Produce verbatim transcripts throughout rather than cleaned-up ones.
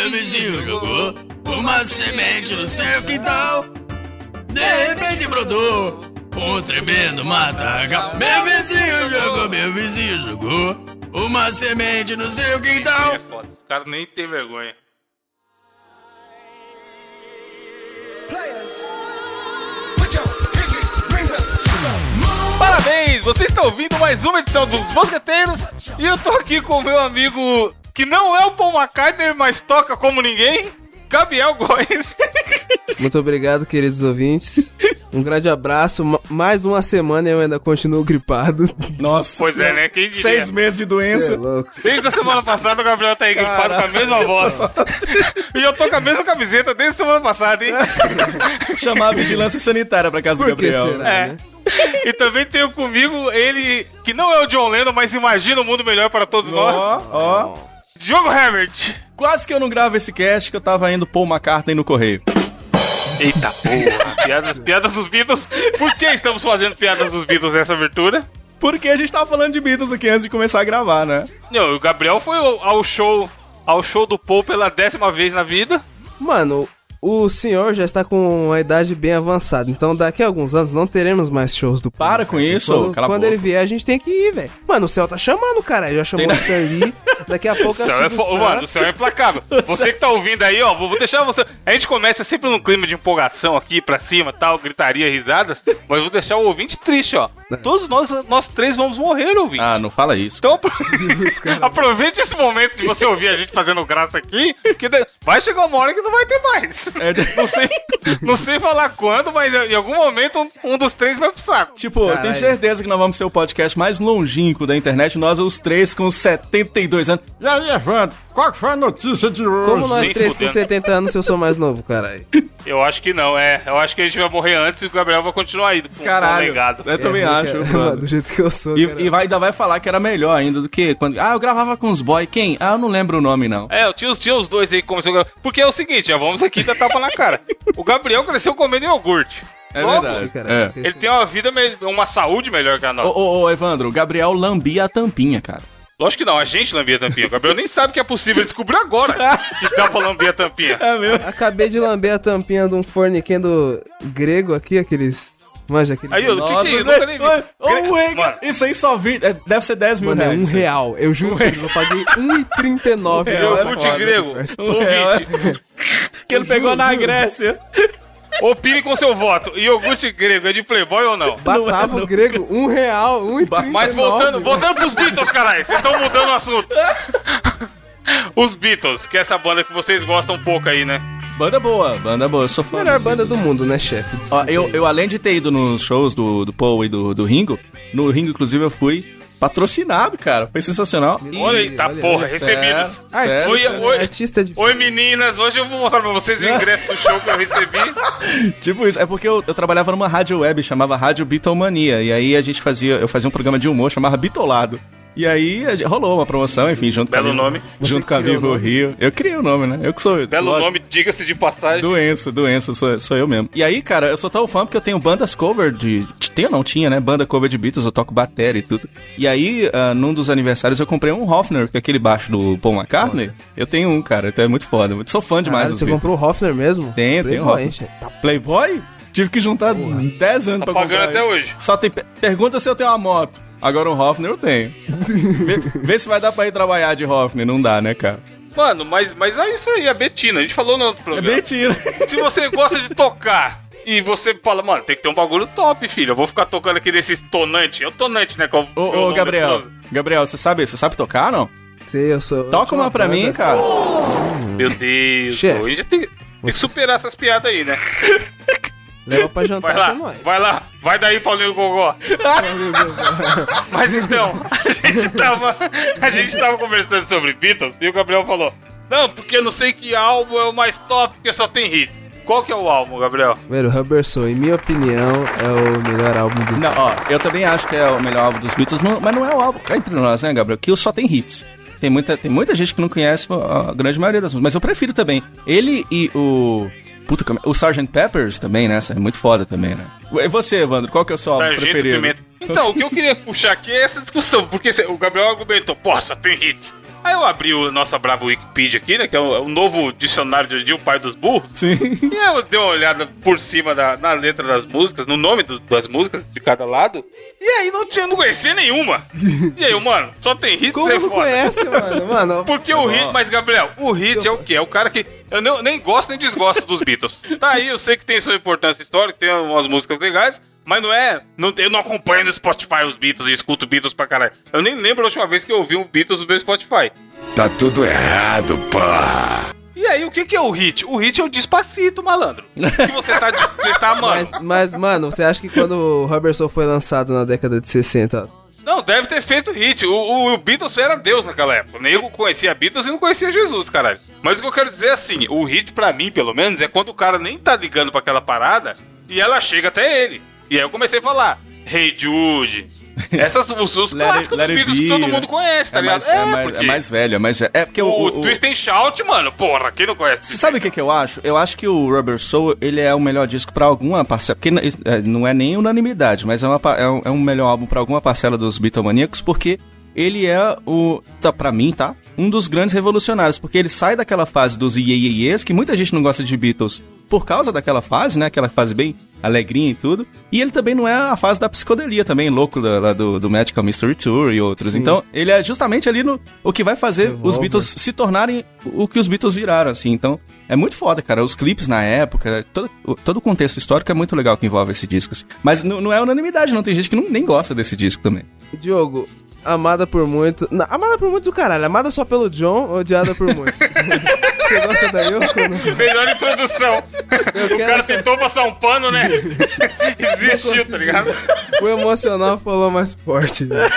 meu vizinho jogou uma semente no seu quintal. De repente brotou um tremendo matagal. Meu vizinho jogou, meu vizinho jogou uma semente no seu quintal. É foda, os caras nem tem vergonha. Parabéns, vocês estão ouvindo mais uma edição dos Mosqueteiros. E eu tô aqui com o meu amigo, que não é o Paul McCartney, mas toca como ninguém, Gabriel Góes. Muito obrigado, queridos ouvintes. Um grande abraço. Mais uma semana e eu ainda continuo gripado. Nossa. Pois é, né? Quem diria? Seis meses de doença. É louco. Desde a semana passada o Gabriel tá aí gripado com a mesma voz. E eu tô com a mesma camiseta desde a semana passada, hein? Chamar a vigilância sanitária pra casa do Gabriel. Será, é. Né? E também tenho comigo ele, que não é o John Lennon, mas imagina um mundo melhor para todos oh, nós. Ó, oh. Diogo Hammond. Quase que eu não gravo esse cast, que eu tava indo pôr uma carta aí no correio. Eita porra, piadas, piadas dos Beatles. Por que estamos fazendo piadas dos Beatles nessa abertura? Porque a gente tava falando de Beatles aqui antes de começar a gravar, né? Não, o Gabriel foi ao show, ao show do Paul pela décima vez na vida. Mano... O senhor já está com uma idade bem avançada, então daqui a alguns anos não teremos mais shows do Paul. Para com isso, quando, cala quando a boca. Ele vier, a gente tem que ir, velho. Mano, o céu tá chamando, cara. Já chamou tem... o Stanley. Daqui a pouco a gente vai. É... Mano, o céu é implacável. Você que tá ouvindo aí, ó, vou deixar você. A gente começa sempre num clima de empolgação aqui pra cima, tal, gritaria, risadas, mas vou deixar o ouvinte triste, ó. Todos nós, nós três vamos morrer, ouvinte. Ah, não fala isso. Então apro... aproveite esse momento de você ouvir a gente fazendo graça aqui, que vai chegar uma hora que não vai ter mais. É, não, sei, não sei falar quando, mas em algum momento um, um dos três vai pro saco. Tipo, caralho. Eu tenho certeza que nós vamos ser o podcast mais longínquo da internet. Nós, os três com setenta e dois anos. E aí, Evandro, qual que foi a notícia de hoje? Como nós Nem três fudendo. Com setenta anos, eu sou mais novo, caralho. Eu acho que não, é. Eu acho que a gente vai morrer antes e o Gabriel vai continuar aí. Caralho, eu é, também acho. Cara, do jeito que eu sou. E, e vai, ainda vai falar que era melhor ainda do que quando... Ah, eu gravava com os boy. Quem? Ah, eu não lembro o nome, não. É, eu tinha os, tinha os dois aí que começou a gravar. Porque é o seguinte, já vamos aqui da tapa na cara. O Gabriel cresceu comendo iogurte. É logo, verdade. Cara, é. Ele tem uma vida, me... uma saúde melhor que a nossa. Ô, ô, ô, Evandro, o Gabriel lambia a tampinha, cara. Lógico que não, a gente lambia a tampinha. O Gabriel nem sabe que é possível, ele descobriu agora que dá pra lamber a tampinha. É mesmo. Acabei de lamber a tampinha de um forniquendo grego aqui, aqueles... Manja, aquele... Aí, o que que é isso? Eu nem vi. Oh, Gre... mano. Isso aí só vi... Deve ser dez mil, mano, reais. É um real. Eu juro que eu paguei um real e trinta e nove. Eu fui de grego. um real. Que ele pegou na Grécia. Opine com seu voto. Iogurte grego é de Playboy ou não? Batavo grego, um real, um e trinta e nove. Mas voltando, voltando pros Beatles, caralho. Vocês estão mudando o assunto. Os Beatles, que é essa banda que vocês gostam um pouco aí, né? Banda boa, banda boa, eu sou fã. Melhor banda do mundo, né, chefe? Ó, eu, eu, além de ter ido nos shows do, do Paul e do, do Ringo, no Ringo, inclusive, eu fui patrocinado, cara. Foi sensacional. E, olha aí, tá porra, aí, recebidos. Sério, sério, oi, sério. Oi, artista de... oi, meninas, hoje eu vou mostrar pra vocês o ingresso do show que eu recebi. Tipo isso, é porque eu, eu trabalhava numa rádio web, chamava Rádio Beatlemania, e aí a gente fazia, eu fazia um programa de humor, chamava Bitolado. E aí rolou uma promoção, enfim, junto Belo com a Viva, nome. Junto com a Viva Rio. Eu criei o nome, né? Eu que sou... Belo lógico, nome, diga-se de passagem. Doença, doença, sou, sou eu mesmo. E aí, cara, eu sou tão fã porque eu tenho bandas cover de... Tem ou não tinha, né? Banda cover de Beatles, eu toco bateria e tudo. E aí, uh, num dos aniversários, eu comprei um Hofner, que é aquele baixo do Paul McCartney. Nossa. Eu tenho um, cara, então é muito foda. Eu sou fã demais. Caralho, você Beatles. Comprou o Hofner mesmo? Tenho, tenho um Hofner. Tá... Playboy? Tive que juntar dez anos tá pra comprar. Tá pagando até hoje. Só tem... Pergunta se eu tenho uma moto. Agora um Hofner eu tenho. vê, vê se vai dar pra ir trabalhar de Hofner. Não dá, né, cara? Mano, mas, mas é isso aí, é Betina. A gente falou no outro programa. É Betina. Se você gosta de tocar e você fala, mano, tem que ter um bagulho top, filho. Eu vou ficar tocando aqui nesse tonante. É o tonante, né? Ô, ô, Gabriel. Gabriel, você sabe, você sabe tocar, não? Sei, eu sou... Toca uma pra mim, cara. Oh, meu Deus. Chef, hoje tem, tem que superar essas piadas aí, né? Leva pra jantar vai lá, com nós. Vai lá, vai daí, Paulinho Gogó. Paulinho Gogó. Mas então, a gente, tava, a gente tava conversando sobre Beatles e o Gabriel falou, não, porque eu não sei que álbum é o mais top, porque só tem hit. Qual que é o álbum, Gabriel? Primeiro, Robertson, em minha opinião, é o melhor álbum dos Beatles. Não, ó, eu também acho que é o melhor álbum dos Beatles, mas não é o álbum, é entre nós, né, Gabriel, que só tem hits. Tem muita, tem muita gente que não conhece a grande maioria das músicas, mas eu prefiro também. Ele e o... Puta, o sergeant Peppers também, né? É muito foda também, né? E você, Evandro, qual que é o seu álbum preferido? Pimenta. Então, o que eu queria puxar aqui é essa discussão, porque o Gabriel argumentou, pô, só tem hits. Aí eu abri o nossa brava Wikipedia aqui, né? Que é o, o novo dicionário de hoje em dia, o pai dos burros. Sim. E eu dei uma olhada por cima da, na letra das músicas, no nome do, das músicas de cada lado. E aí não tinha, não conhecia nenhuma. E aí, mano, só tem hits. Como é foda. Como conhece, mano? mano Porque o hit... Mas, Gabriel, o hit é o quê? É o cara que... Eu nem, nem gosto nem desgosto dos Beatles. Tá aí, eu sei que tem sua importância histórica, tem umas músicas legais, mas não é... Não, eu não acompanho no Spotify os Beatles e escuto Beatles pra caralho. Eu nem lembro a última vez que eu ouvi um Beatles no meu Spotify. Tá tudo errado, pá. E aí, o que que é o hit? O hit é o Despacito, malandro. Que você tá, você tá mano. Mas, mas, mano, você acha que quando o Robertson foi lançado na década de sessenta... Não, deve ter feito hit. O, o, o Beatles era Deus naquela época. Nem eu conhecia Beatles e não conhecia Jesus, caralho. Mas o que eu quero dizer é assim, o hit pra mim, pelo menos, é quando o cara nem tá ligando pra aquela parada e ela chega até ele. E aí eu comecei a falar, Hey Jude, essas, os, os clássicos it, dos Beatles be, que todo mundo conhece, tá é ligado? Mais, é, é, mais, porque... é mais velho, é mais velho. É porque o, o, o, o... Twist and Shout, mano, porra, quem não conhece? Você sabe o que que eu acho? Eu acho que o Rubber Soul, ele é o melhor disco pra alguma parcela, porque não é nem unanimidade, mas é, uma, é, um, é um melhor álbum pra alguma parcela dos Beatlemaníacos, porque ele é, o tá, pra mim, tá? Um dos grandes revolucionários, porque ele sai daquela fase dos iê, iê, iês, que muita gente não gosta de Beatles, por causa daquela fase, né? Aquela fase bem alegrinha e tudo. E ele também não é a fase da psicodelia também, louco da, do, do Magical Mystery Tour e outros. Sim. Então, ele é justamente ali no o que vai fazer Revolver. Os Beatles se tornarem o que os Beatles viraram, assim. Então, é muito foda, cara. Os clipes na época, todo, todo o contexto histórico é muito legal que envolve esse disco, assim. Mas n- não é unanimidade, não. Tem gente que não, nem gosta desse disco também. Diogo, amada por muito... Não, amada por muitos o caralho. Amada só pelo John, odiada por muitos. Você gosta da Yoko? Não? Melhor introdução. Eu o cara só... tentou passar um pano, né? Existiu, tá ligado? O emocional falou mais forte. Né?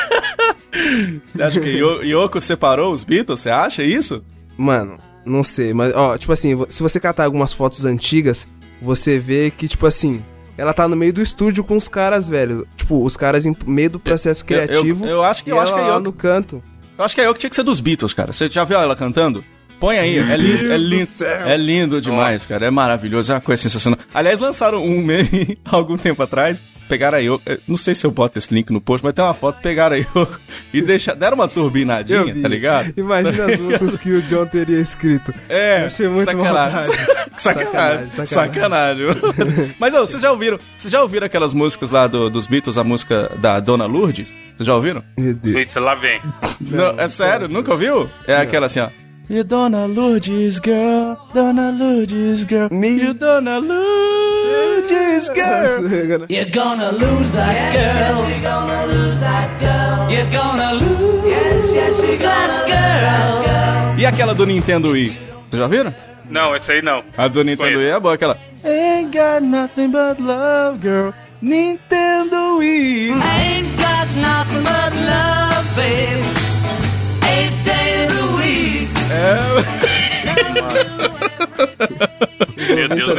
Você acha que Yoko separou os Beatles? Você acha isso? Mano, não sei. Mas, ó, tipo assim, se você catar algumas fotos antigas, você vê que, tipo assim... Ela tá no meio do estúdio com os caras, velho. Tipo, os caras em meio do processo criativo. Eu, eu, eu acho que eu acho que é Yoko no canto. Eu acho que é Yoko que tinha que ser dos Beatles, cara. Você já viu ela cantando? Põe aí, é lindo, é lindo, é lindo demais, cara, é maravilhoso, é uma coisa sensacional. Aliás, lançaram um meme há algum tempo atrás, pegaram a Yoko, não sei se eu boto esse link no post, mas tem uma foto, pegaram a Yoko e deixaram, deram uma turbinadinha, tá ligado? Imagina as músicas que o John teria escrito. É, eu achei muito sacanagem. Sacanagem, sacanagem. sacanagem. Mas, ó, vocês já ouviram, vocês já ouviram aquelas músicas lá do, dos Beatles, a música da Dona Lourdes? Vocês já ouviram? Meu Deus. Eita, lá vem. Não, é sério, nunca ouviu? É aquela assim, ó. You Dona Lourdes girl, Dona Lourdes girl, Me? You Dona Lourdes girl. You're gonna lose that girl. Yes, yes, you're gonna lose that girl. You're gonna lose. Yes, yes, you're gonna lose that girl. E aquela do Nintendo Wii? Vocês já viram? Não, essa aí não. A do Nintendo Wii é boa, aquela. Ain't got nothing but love, girl. Nintendo Wii. Ain't got nothing but love, babe. Ain't Nintendo Wii. É. Meu Deus,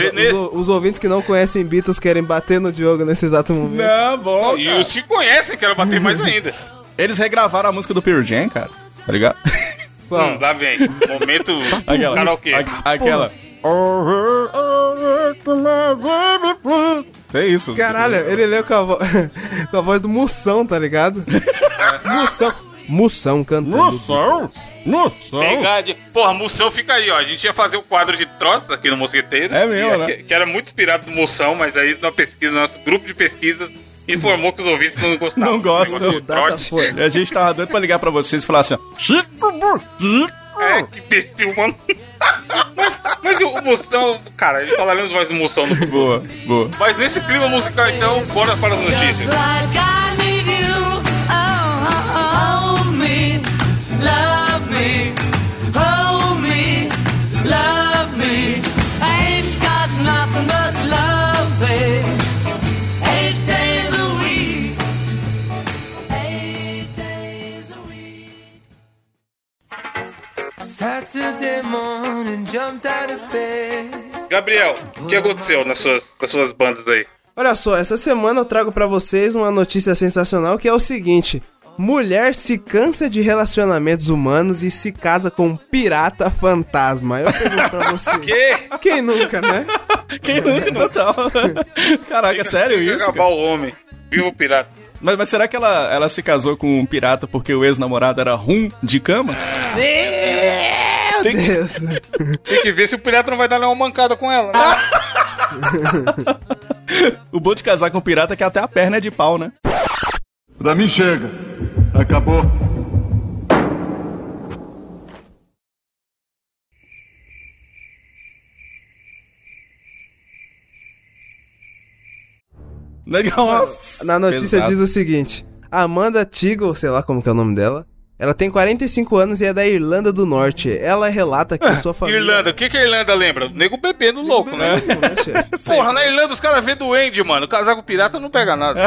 os, os ouvintes que não conhecem Beatles querem bater no Diogo nesse exato momento. Não, bom, e os que conhecem querem bater mais ainda. Eles regravaram a música do Pearl Jam, cara. Tá ligado? Hum, lá vem. Momento aquela, karaokê. A, aquela. É isso. Caralho, ele leu com a, vo- com a voz do Mussão, tá ligado? Mussão. Mussão cantando. Mussão? Mussão? Pegadinha. Porra, Mussão fica aí, ó. A gente ia fazer o quadro de trotes aqui no Mosqueteiro. É mesmo, né? Que, que era muito inspirado no Mussão, mas aí na pesquisa, nosso grupo de pesquisas informou que os ouvintes não gostavam. Não gostam. Trote. A gente tava doido pra ligar pra vocês e falar assim, ó. É, que imbecil, mano. Mas, mas o Mussão... Cara, ele falaremos mais do Mussão no futuro. Boa, boa. Mas nesse clima musical, então, bora para as notícias. Love me, hold me, love me. I ain't got nothing but love, babe. Eight days a week, eight days a week. Saturday morning, jumped out of bed. Gabriel, o que aconteceu nas suas, nas suas bandas aí? Olha só, essa semana eu trago pra vocês uma notícia sensacional que é o seguinte... Mulher se cansa de relacionamentos humanos e se casa com um pirata fantasma. Eu pergunto pra você. Quê? Quem nunca, né? Quem nunca, total. Caraca, sério isso? Acabar o homem. Viva o pirata. Mas, mas será que ela, ela se casou com um pirata porque o ex-namorado era rum de cama? Meu tem, Deus! Tem que ver se o pirata não vai dar nenhuma mancada com ela, né? O bom de casar com o pirata é que até a perna é de pau, né? Pra mim chega. Acabou. Legal. Na notícia pesado. Diz o seguinte: Amanda Teagle, sei lá como que é o nome dela, ela tem quarenta e cinco anos e é da Irlanda do Norte. Ela relata que ah, sua família... Irlanda, o que que a Irlanda lembra? O nego bebendo o louco, bebê né? Louco, né? Porra, na Irlanda os caras vêem doente, mano. Casar com pirata não pega nada.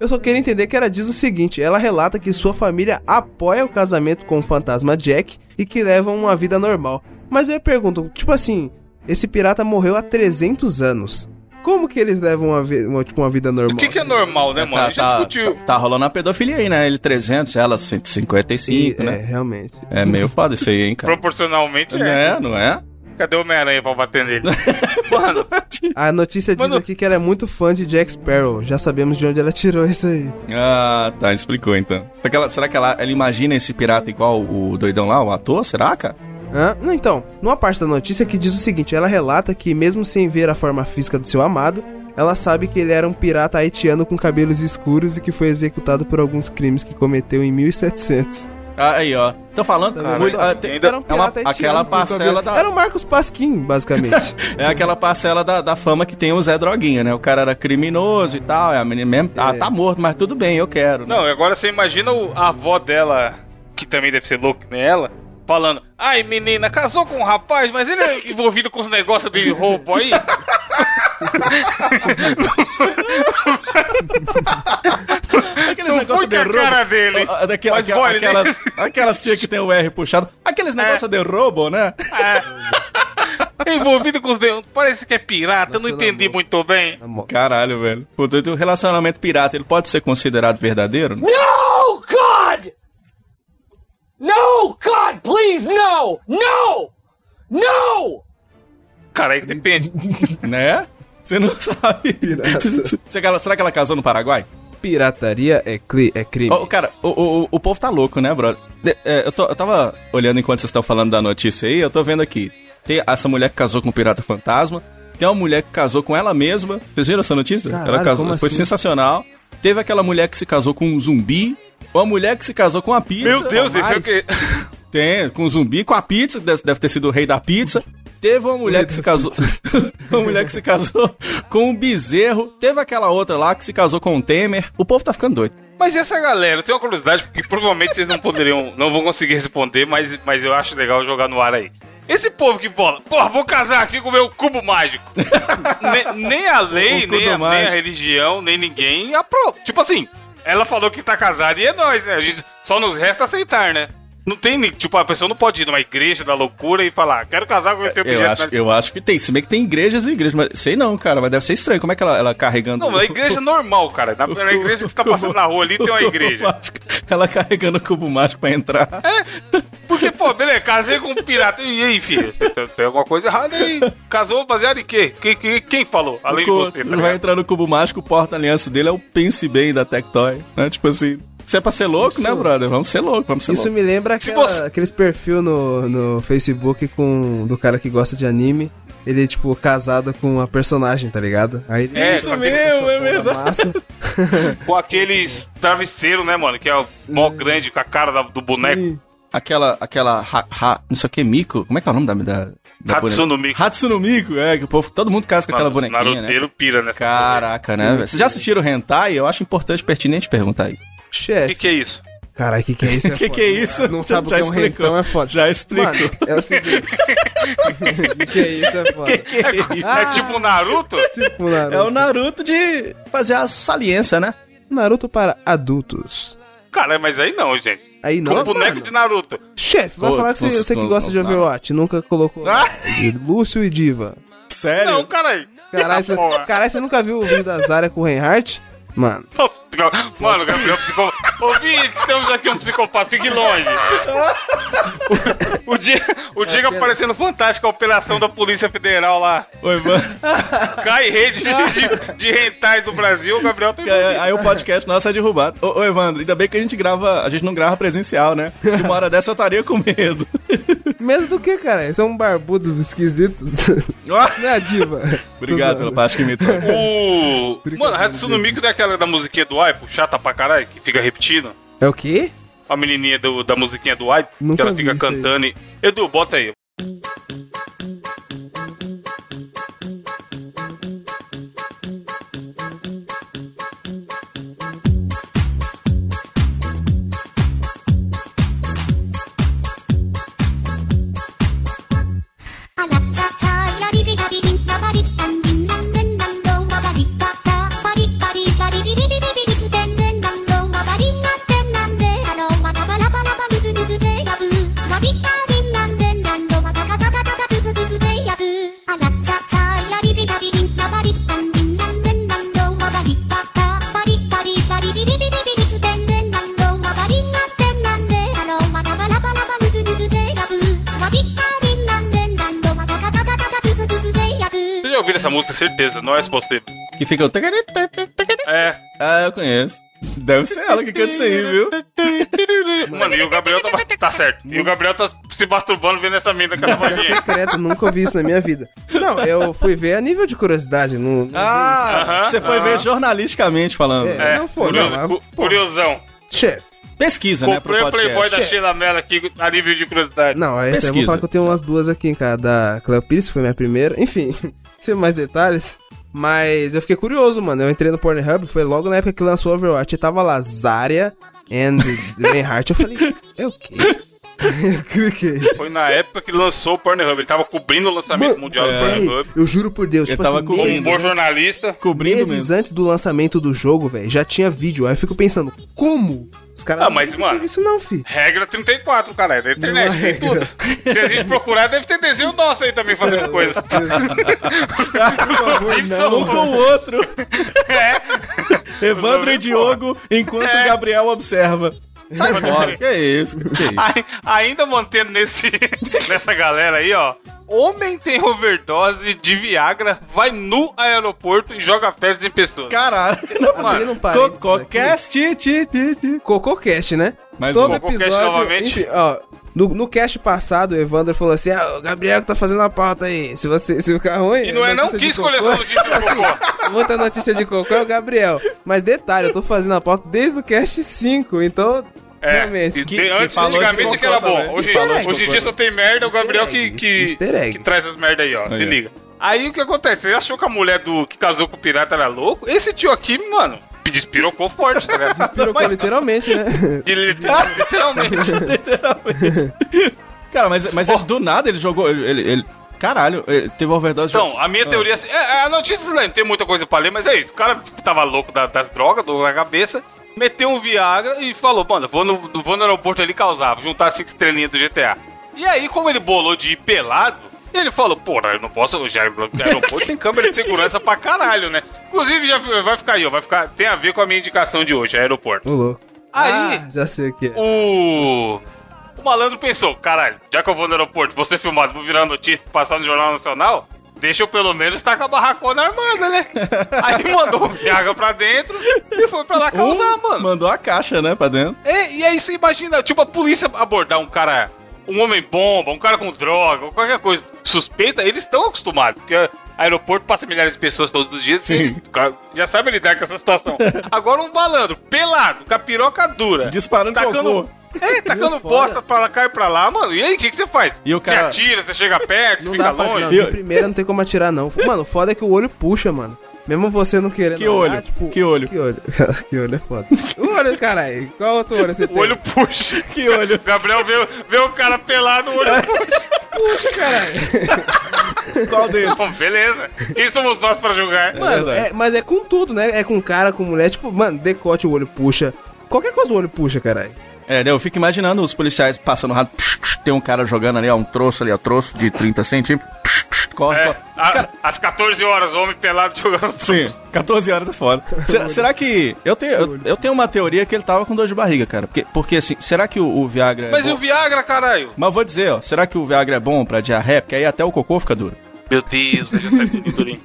Eu só queria entender que ela diz o seguinte: ela relata que sua família apoia o casamento com o fantasma Jack e que levam uma vida normal. Mas eu pergunto, tipo assim, esse pirata morreu há trezentos anos. Como que eles levam uma, uma, tipo, uma vida normal? O que, que é normal, né, mano? Tá, a gente tá, discutiu. Tá, tá rolando uma pedofilia aí, né? Ele trezentos, ela cento e cinquenta e cinco, e, né? É, realmente. É meio foda isso aí, hein, cara? Proporcionalmente é. É, não é? Cadê o Homem-Aranha pra bater nele? Mano. A notícia diz mano... aqui que ela é muito fã de Jack Sparrow. Já sabemos de onde ela tirou isso aí. Ah, tá. Explicou, então. Ela, será que ela, ela imagina esse pirata igual o doidão lá, o ator? Será, cara? Ah, não, então, numa parte da notícia que diz o seguinte: ela relata que mesmo sem ver a forma física do seu amado, ela sabe que ele era um pirata haitiano com cabelos escuros e que foi executado por alguns crimes que cometeu em mil e setecentos. Ah, aí, ó. Tô falando, tá cara, muito, ah, tem, era um pirata é uma, aquela parcela da... Era o Marcos Pasquim, basicamente. É aquela parcela da, da fama que tem o Zé Droguinha, né? O cara era criminoso e tal, a menina mesmo, ah, tá morto, mas tudo bem, eu quero. Né? Não, agora você imagina o, a avó dela, que também deve ser louca, né? Ela... falando, ai menina, casou com um rapaz, mas ele é envolvido com os negócios de roubo aí. Aqueles negócios de roubo. Cara dele. Daquela, mas aqua, vale, aquelas, né? Aquelas tia que tem o R puxado. Aqueles negócios é. De roubo, né? É. Envolvido com os negócios. Parece que é pirata, nossa, não entendi amor. Muito bem. Amor. Caralho, velho. O relacionamento pirata, ele pode ser considerado verdadeiro? Não, God! No, God, please, no! No! No! Cara, depende. Né? Você não sabe. Pirata. Será que ela casou no Paraguai? Pirataria é, cli- é crime. Oh, cara, o, o, o povo tá louco, né, brother? De, é, eu, tô, eu tava olhando enquanto vocês estão falando da notícia aí, eu tô vendo aqui. Tem essa mulher que casou com o Pirata Fantasma, tem uma mulher que casou com ela mesma. Vocês viram essa notícia? Caralho, ela casou, foi assim? Sensacional. Teve aquela mulher que se casou com um zumbi, ou a mulher que se casou com a pizza. Meu Deus, isso é o quê? Tem, com um zumbi, com a pizza, deve ter sido o rei da pizza. Teve uma mulher que se casou... uma mulher que se casou com um bezerro. Teve aquela outra lá que se casou com um Temer. O povo tá ficando doido. Mas e essa galera? Eu tenho uma curiosidade, porque provavelmente vocês não poderiam... Não vão conseguir responder, mas, mas eu acho legal jogar no ar aí. Esse povo que bola, porra, vou casar aqui com o meu cubo mágico. nem, nem a lei, nem a, nem a religião, nem ninguém aprovou. Tipo assim, ela falou que tá casada e é nóis, né? A gente só nos resta aceitar, né? Não tem, tipo, a pessoa não pode ir numa igreja da loucura e falar, quero casar com esse objeto. Eu acho, mas... eu acho que tem, se bem que tem igrejas e igrejas, mas sei não, cara, mas deve ser estranho, como é que ela, ela carregando... Não, é igreja normal, cara, na, na igreja que você tá passando na rua ali tem uma igreja. Mágico, ela carregando o cubo mágico pra entrar. É, porque, pô, beleza, casei com um pirata, e aí, filho, tem alguma coisa errada aí, casou baseado em quê? Quem, quem, quem falou, além de você? Tá, vai entrar no cubo mágico, o porta-aliança dele é o Pense Bem da Tectoy, né, tipo assim... Se é pra ser louco, isso, né, brother? Vamos ser louco, vamos ser isso louco. Isso me lembra aquela, você... aqueles perfil no, no Facebook com, do cara que gosta de anime. Ele, tipo, casado com a personagem, tá ligado? Aí ele, é, isso mesmo, é verdade. Com aqueles travesseiros, né, mano? Que é o mó grande, com a cara da, do boneco. E... Aquela, aquela, ha, ha, não sei o que, Miku. Como é que é o nome da... da... Hatsune Miku. Hatsune Miku, é, que o povo, todo mundo casa com aquela bonequinha, né? O naruteiro pira nessa. Caraca, né, velho? Vocês já assistiram o Hentai? Eu acho importante, pertinente perguntar aí. Chefe. O que, que é isso? Caralho, o que, que é isso? O é que, que é isso? Não, não sabe o que é um rentão, é foda. Já explicou. Mano, é o seguinte. O que é isso, é foda. Que que é, isso? Ah, é tipo o Naruto? Tipo o Naruto. É o Naruto de fazer a saliência, né? Naruto para adultos. Cara, mas aí não, gente. Aí não, com o boneco mano. De Naruto. Chefe, vai oh, falar que você, você que gosta de Overwatch, nunca colocou ah. Lúcio e Diva. Sério? Não, caralho. Caralho, você, você nunca viu o vídeo da Zarya com o Reinhardt? Mano... Tô... Mano, Gabriel é um psicopata. Ô, Viz, temos aqui um psicopata, fique longe. O Diego, o Diego aparecendo fantástico, a operação da Polícia Federal lá. Oi, mano. Cai rede de, de, de rentais do Brasil, o Gabriel tem... Aí, aí o podcast nosso é derrubado. Ô, ô, Evandro, ainda bem que a gente grava, a gente não grava presencial, né? Porque uma hora dessa eu estaria com medo. Medo do que, cara? Isso é um barbudo esquisito. Não é, Diva? Obrigado pela parte que me trouxe. O... Mano, a Hatsune Miku daquela da musiquinha do Aipo, chata pra caralho, que fica repetindo. É o quê? A menininha do, da musiquinha do Aipo, que ela fica cantando aí. E... Edu, bota aí. Essa música, certeza, não é possível. Que fica o... É. Ah, eu conheço. Deve ser ela que canta isso aí, viu? Mano, e o Gabriel tá... Tá certo. E o Gabriel tá se masturbando vendo essa mina com essa magia. É secreto, nunca ouvi isso na minha vida. Não, eu fui ver a nível de curiosidade. No, no ah, uh-huh, você foi uh-huh. ver jornalisticamente falando. É, é, não foi. Curioso, não, cu- curiosão. Tchê. Pesquisa, comprei, né? Comprei o Playboy da Sheila Mello aqui a nível de curiosidade. Não, essa pesquisa. Eu vou falar que eu tenho umas duas aqui, cara. Da Cleo Pires, que foi minha primeira. Enfim, sem mais detalhes. Mas eu fiquei curioso, mano. Eu entrei no Pornhub, foi logo na época que lançou Overwatch. E tava lá, Zarya and Reinhardt. Eu falei, é o quê? Foi na época que lançou o Pornhub. Ele tava cobrindo o lançamento Man, mundial é. do Pornhub. Eu juro por Deus, ele tipo tava assim, como um bom jornalista, cobrindo meses mesmo. Antes do lançamento do jogo, velho, já tinha vídeo. Aí eu fico pensando, como? Os caras ah, não fazem isso não, fi. Regra trinta e quatro, cara, é da internet, não, tem regra. Tudo. Se a gente procurar, deve ter desenho nosso aí também fazendo coisa. Um com o outro. É. Evandro e Diogo, enquanto é. Gabriel observa. Sai fora, que é isso, que é isso. Ai, ainda mantendo nesse, nessa galera aí, ó. Homem tem overdose de Viagra, vai no aeroporto e joga fezes em pessoas. Caralho, não, mano, não Cococast, ti, ti, ti. Cococast, né? Mas todo episódio, enfim, ó, no, no cast passado, o Evandro falou assim, ah, o Gabriel que tá fazendo a pauta aí, se você se ficar ruim... E não é não que escolher essa notícia de cocô. Muita notícia de cocô é o Gabriel. Mas detalhe, eu tô fazendo a pauta desde o cast cinco, então... É, realmente. Que, que antes, que antigamente que era bom. Hoje, egg, hoje em dia só tem merda, o Gabriel egg, que, que, que traz as merda aí, ó. Oh, se yeah. liga. Aí o que acontece? Você achou que a mulher do que casou com o pirata era louco? Esse tio aqui, mano, despirocou forte, tá ligado? Despirocou mas, literalmente, né? Literalmente. Literalmente. Cara, mas, mas ele, do nada ele jogou... Ele, ele, ele... Caralho, teve overdose... Então, de... a minha ah. teoria... Assim, é, a notícia não tem muita coisa pra ler, mas é isso. O cara que tava louco da, das drogas, do na cabeça... Meteu um Viagra e falou, mano, vou no, vou no aeroporto ali causar, vou juntar cinco estrelinhas do G T A. E aí, como ele bolou de ir pelado, ele falou, porra, eu não posso, o aeroporto tem câmera de segurança pra caralho, né? Inclusive, já vai ficar aí, ó, vai ficar, tem a ver com a minha indicação de hoje, aeroporto. Ô, louco. Aí, ah, já sei o que é. O... o malandro pensou, caralho, já que eu vou no aeroporto, vou ser filmado, vou virar notícia, passar no Jornal Nacional... Deixa eu pelo menos estar com a barracona armada, né? Aí mandou o Viagra pra dentro e foi pra lá causar, uh, mano. Mandou a caixa, né, pra dentro. É, e aí você imagina, tipo, a polícia abordar um cara, um homem-bomba, um cara com droga, ou qualquer coisa suspeita, eles estão acostumados, porque aeroporto passa milhares de pessoas todos os dias, assim, já sabe lidar com essa situação. Agora um malandro, pelado, com a piroca dura. Disparando tacando... É, tacando bosta pra cá e pra lá, mano. E aí, o que, que você faz? E o cara... Você atira, você chega perto, não fica dá longe. Pra... Não, de primeira não tem como atirar, não. Mano, o foda é que o olho puxa, mano. Mesmo você não querendo... Que olho? Olhar, tipo... Que olho? Que olho? Que olho é foda. O olho, caralho. Qual outro olho você tem? O olho puxa. Que olho? Gabriel vê, vê o cara pelado, o olho puxa. Puxa, caralho. Qual deles? Bom, beleza. Quem somos nós pra julgar? Mano, é, mas é com tudo, né? É com cara, com mulher. Tipo, mano, decote, o olho puxa. Qualquer coisa o olho puxa, caralho. É, eu fico imaginando os policiais passando rápido, psh, psh, tem um cara jogando ali, ó, um troço ali, ó, troço de trinta centímetros, psh, psh, Corre, é, corre. A, cara, às catorze horas, o homem pelado jogando truco. Sim, catorze horas é foda. Será, será que... Eu tenho, eu, eu tenho uma teoria que ele tava com dor de barriga, cara. Porque, porque assim, será que o, o Viagra... Mas é e o Viagra, caralho? Mas vou dizer, ó. Será que o Viagra é bom pra diarreia? Porque aí até o cocô fica duro. Meu Deus, ele já tá durinho.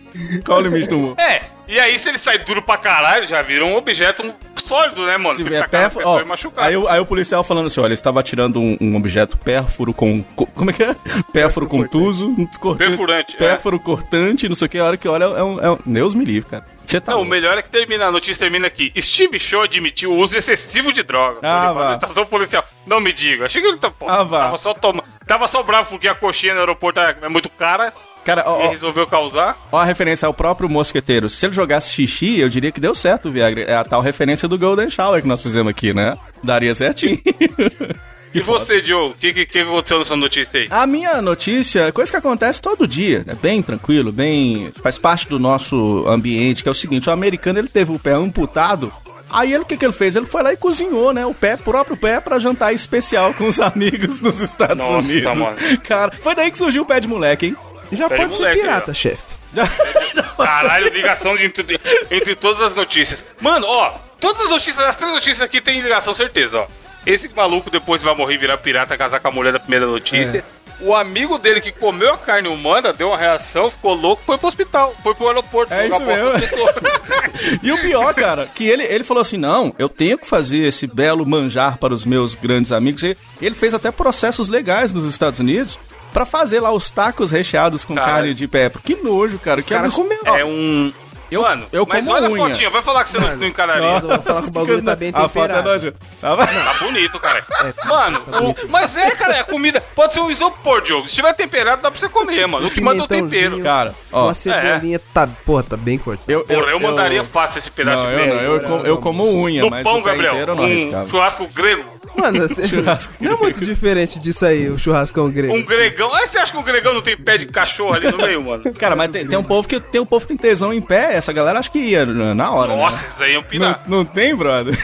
Qual o limite do humor? É, e aí se ele sai duro pra caralho, já vira um objeto sólido, né, mano? Se vier pérfuro, ó, aí, aí o policial falando assim, olha, ele estava atirando um, um objeto pérfuro com... Co, como é que é? Pérfuro contuso. Perfurante. Pérfuro é. cortante, não sei o que. A hora que olha, é um... É um Deus me livre, cara. Tá não, bom. O melhor é que termina, a notícia termina aqui. Steve Shaw admitiu o uso excessivo de droga. Ah, vá. Policial. Não me diga. Achei que ele tá, pô, ah, vá. Tava só tomando. Tava só bravo porque a coxinha no aeroporto é muito cara. Cara, ó, ele resolveu causar. Ó, a referência ao próprio mosqueteiro. Se ele jogasse xixi, eu diria que deu certo o Viagra. É a tal referência do Golden Shower que nós fizemos aqui, né? Daria certinho. E você, Diogo? O que, que, que aconteceu na sua notícia aí? A minha notícia é coisa que acontece todo dia. É bem tranquilo, bem... Faz parte do nosso ambiente, que é o seguinte. O americano, ele teve o pé amputado. Aí ele, o que que ele fez? Ele foi lá e cozinhou, né? O pé, o próprio pé, pra jantar especial com os amigos nos Estados Nossa, Unidos. Mano. Cara, foi daí que surgiu o pé de moleque, hein? Já pode moleque, ser pirata, chefe. Caralho, ligação de entre, entre todas as notícias. Mano, ó, todas as notícias, as três notícias aqui tem ligação, certeza, ó. Esse maluco depois vai morrer, virar pirata, casar com a mulher da primeira notícia. É. O amigo dele que comeu a carne humana deu uma reação, ficou louco, foi pro hospital, foi pro aeroporto. É isso mesmo. E o pior, cara, que ele, ele falou assim, não, eu tenho que fazer esse belo manjar para os meus grandes amigos. E ele fez até processos legais nos Estados Unidos. Pra fazer lá os tacos recheados com cara, carne de pé. Que nojo, cara. Os que cara comeu. É um... Eu, mano, eu mas olha unha. A fotinha. Vai falar que você mano, não encararia. Nossa, eu vou falar que o bagulho tá bem temperado. A foto é ah, tá bonito, cara. É, mano, tá o... bonito. Mas é, cara, a comida... Pode ser um isopor, Diogo. Se tiver temperado, dá pra você comer, mano. O que manda é o tempero. Cara, ó. Uma cebolinha, é. tá... Porra, tá bem cortada. Eu, eu, Porra, eu, eu mandaria fácil esse pedaço de pé. Eu, eu, eu, eu como unha, no mas pão, o Gabriel, inteiro eu não arriscava. Um churrasco grego. Mano, assim, não é muito diferente disso aí, o churrascão grego. Um gregão. Ah, você acha que um gregão não tem pé de cachorro ali no meio, mano? Cara, mas tem, tem um povo que tem um povo que tem tesão em pé, essa galera acho que ia na hora. Nossa, né? Isso aí é um pinar. Não, não tem, brother?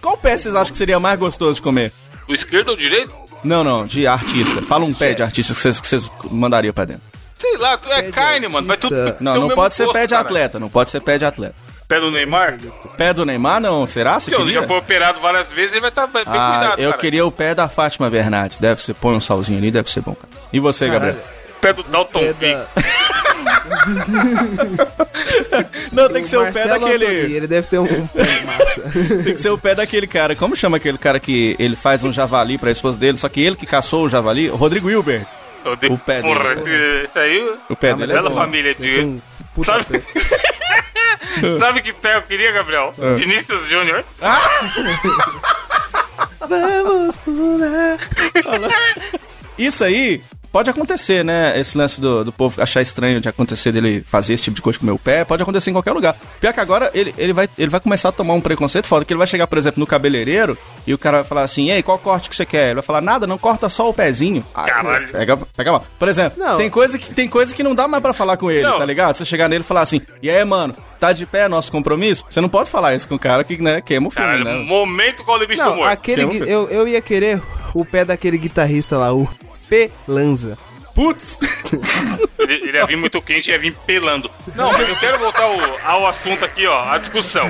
Qual pé vocês acham que seria mais gostoso de comer? O esquerdo ou o direito? Não, não, de artista. Fala um pé de artista que vocês, que vocês mandariam pra dentro. Sei lá, é carne, mano. Mas tu, não, não pode ser pé de atleta, não pode ser pé de atleta. Pé do Neymar? Pé do Neymar, não. Será? Você já foi operado várias vezes, ele vai estar bem ah, cuidado, eu cara. Queria o pé da Fátima Bernardes. Deve ser, põe um salzinho ali, deve ser bom, cara. E você, ah, Gabriel? Pé do Dalton Vig. Não, tem que o ser o Marcelo pé daquele... Antônio, ele deve ter um, um pé de massa. Tem que ser o pé daquele cara. Como chama aquele cara que ele faz um javali pra esposa dele, só que ele que caçou o javali? O Rodrigo Hilbert. O pé dele. Porra, isso aí... O pé dele. Bela família de... Sabe... Sabe que pé eu queria, Gabriel? É. Vinícius Júnior. Ah! Vamos pular. Isso aí pode acontecer, né? Esse lance do, do povo achar estranho de acontecer dele fazer esse tipo de coisa com o meu pé. Pode acontecer em qualquer lugar. Pior que agora ele, ele, vai, ele vai começar a tomar um preconceito foda. Que ele vai chegar, por exemplo, no cabeleireiro e o cara vai falar assim, ei, qual corte que você quer? Ele vai falar, nada, não, corta só o pezinho. Caralho. Pega, pega mal. Por exemplo, não. Tem, coisa que, tem coisa que não dá mais pra falar com ele, não. Tá ligado? Você chegar nele e falar assim, e aí, mano? Tá de pé nosso compromisso? Você não pode falar isso com o cara que, né, queima o filme, cara, né? Momento com o limite do humor. Eu, eu ia querer o pé daquele guitarrista lá, o Pelanza. Putz! ele, ele ia vir muito quente e ia vir pelando. Não, mas eu quero voltar ao, ao assunto aqui, ó, a discussão.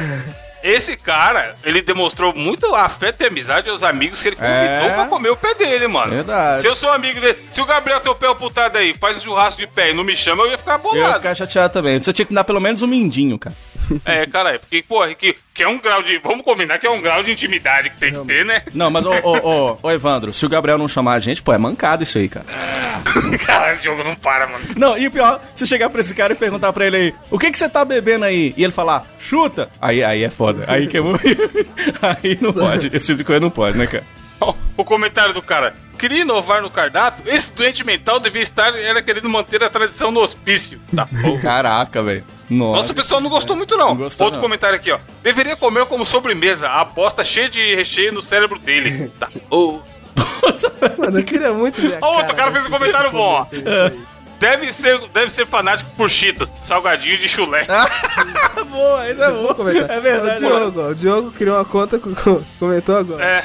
Esse cara, ele demonstrou muito afeto e amizade aos amigos que ele convidou é... pra comer o pé dele, mano. Verdade. Se eu sou amigo dele, se o Gabriel tem o pé amputado aí, faz um churrasco de pé e não me chama, eu ia ficar bolado. Eu ia ficar chateado também. Você tinha que dar pelo menos um mindinho, cara. É, caralho, porque, porra, que, que é um grau de... Vamos combinar que é um grau de intimidade que tem que ter, né? Não, mas, ô, ô, ô, ô, Evandro, se o Gabriel não chamar a gente, pô, é mancado isso aí, cara. Caralho, o jogo não para, mano. Não, e o pior, você chegar pra esse cara e perguntar pra ele aí, o que que você tá bebendo aí? E ele falar, chuta! Aí, aí é foda. Aí que é muito... Aí não pode. Esse tipo de coisa não pode, né, cara? O comentário do cara. Queria inovar no cardápio? Esse doente mental devia estar... Era querendo manter a tradição no hospício. Tá bom. Caraca, velho. Nossa, nossa, o pessoal não gostou muito, não. não gostou, Outro não. comentário aqui, ó. Deveria comer como sobremesa. A aposta cheia de recheio no cérebro dele. Tá bom. Mano, eu queria muito ver a cara. Outro cara fez um comentário bom, ó. Deve ser, deve ser fanático por Cheetos, salgadinho de chulé. Ah, boa, isso é bom. É verdade. O Diogo, o Diogo criou uma conta, comentou agora. É.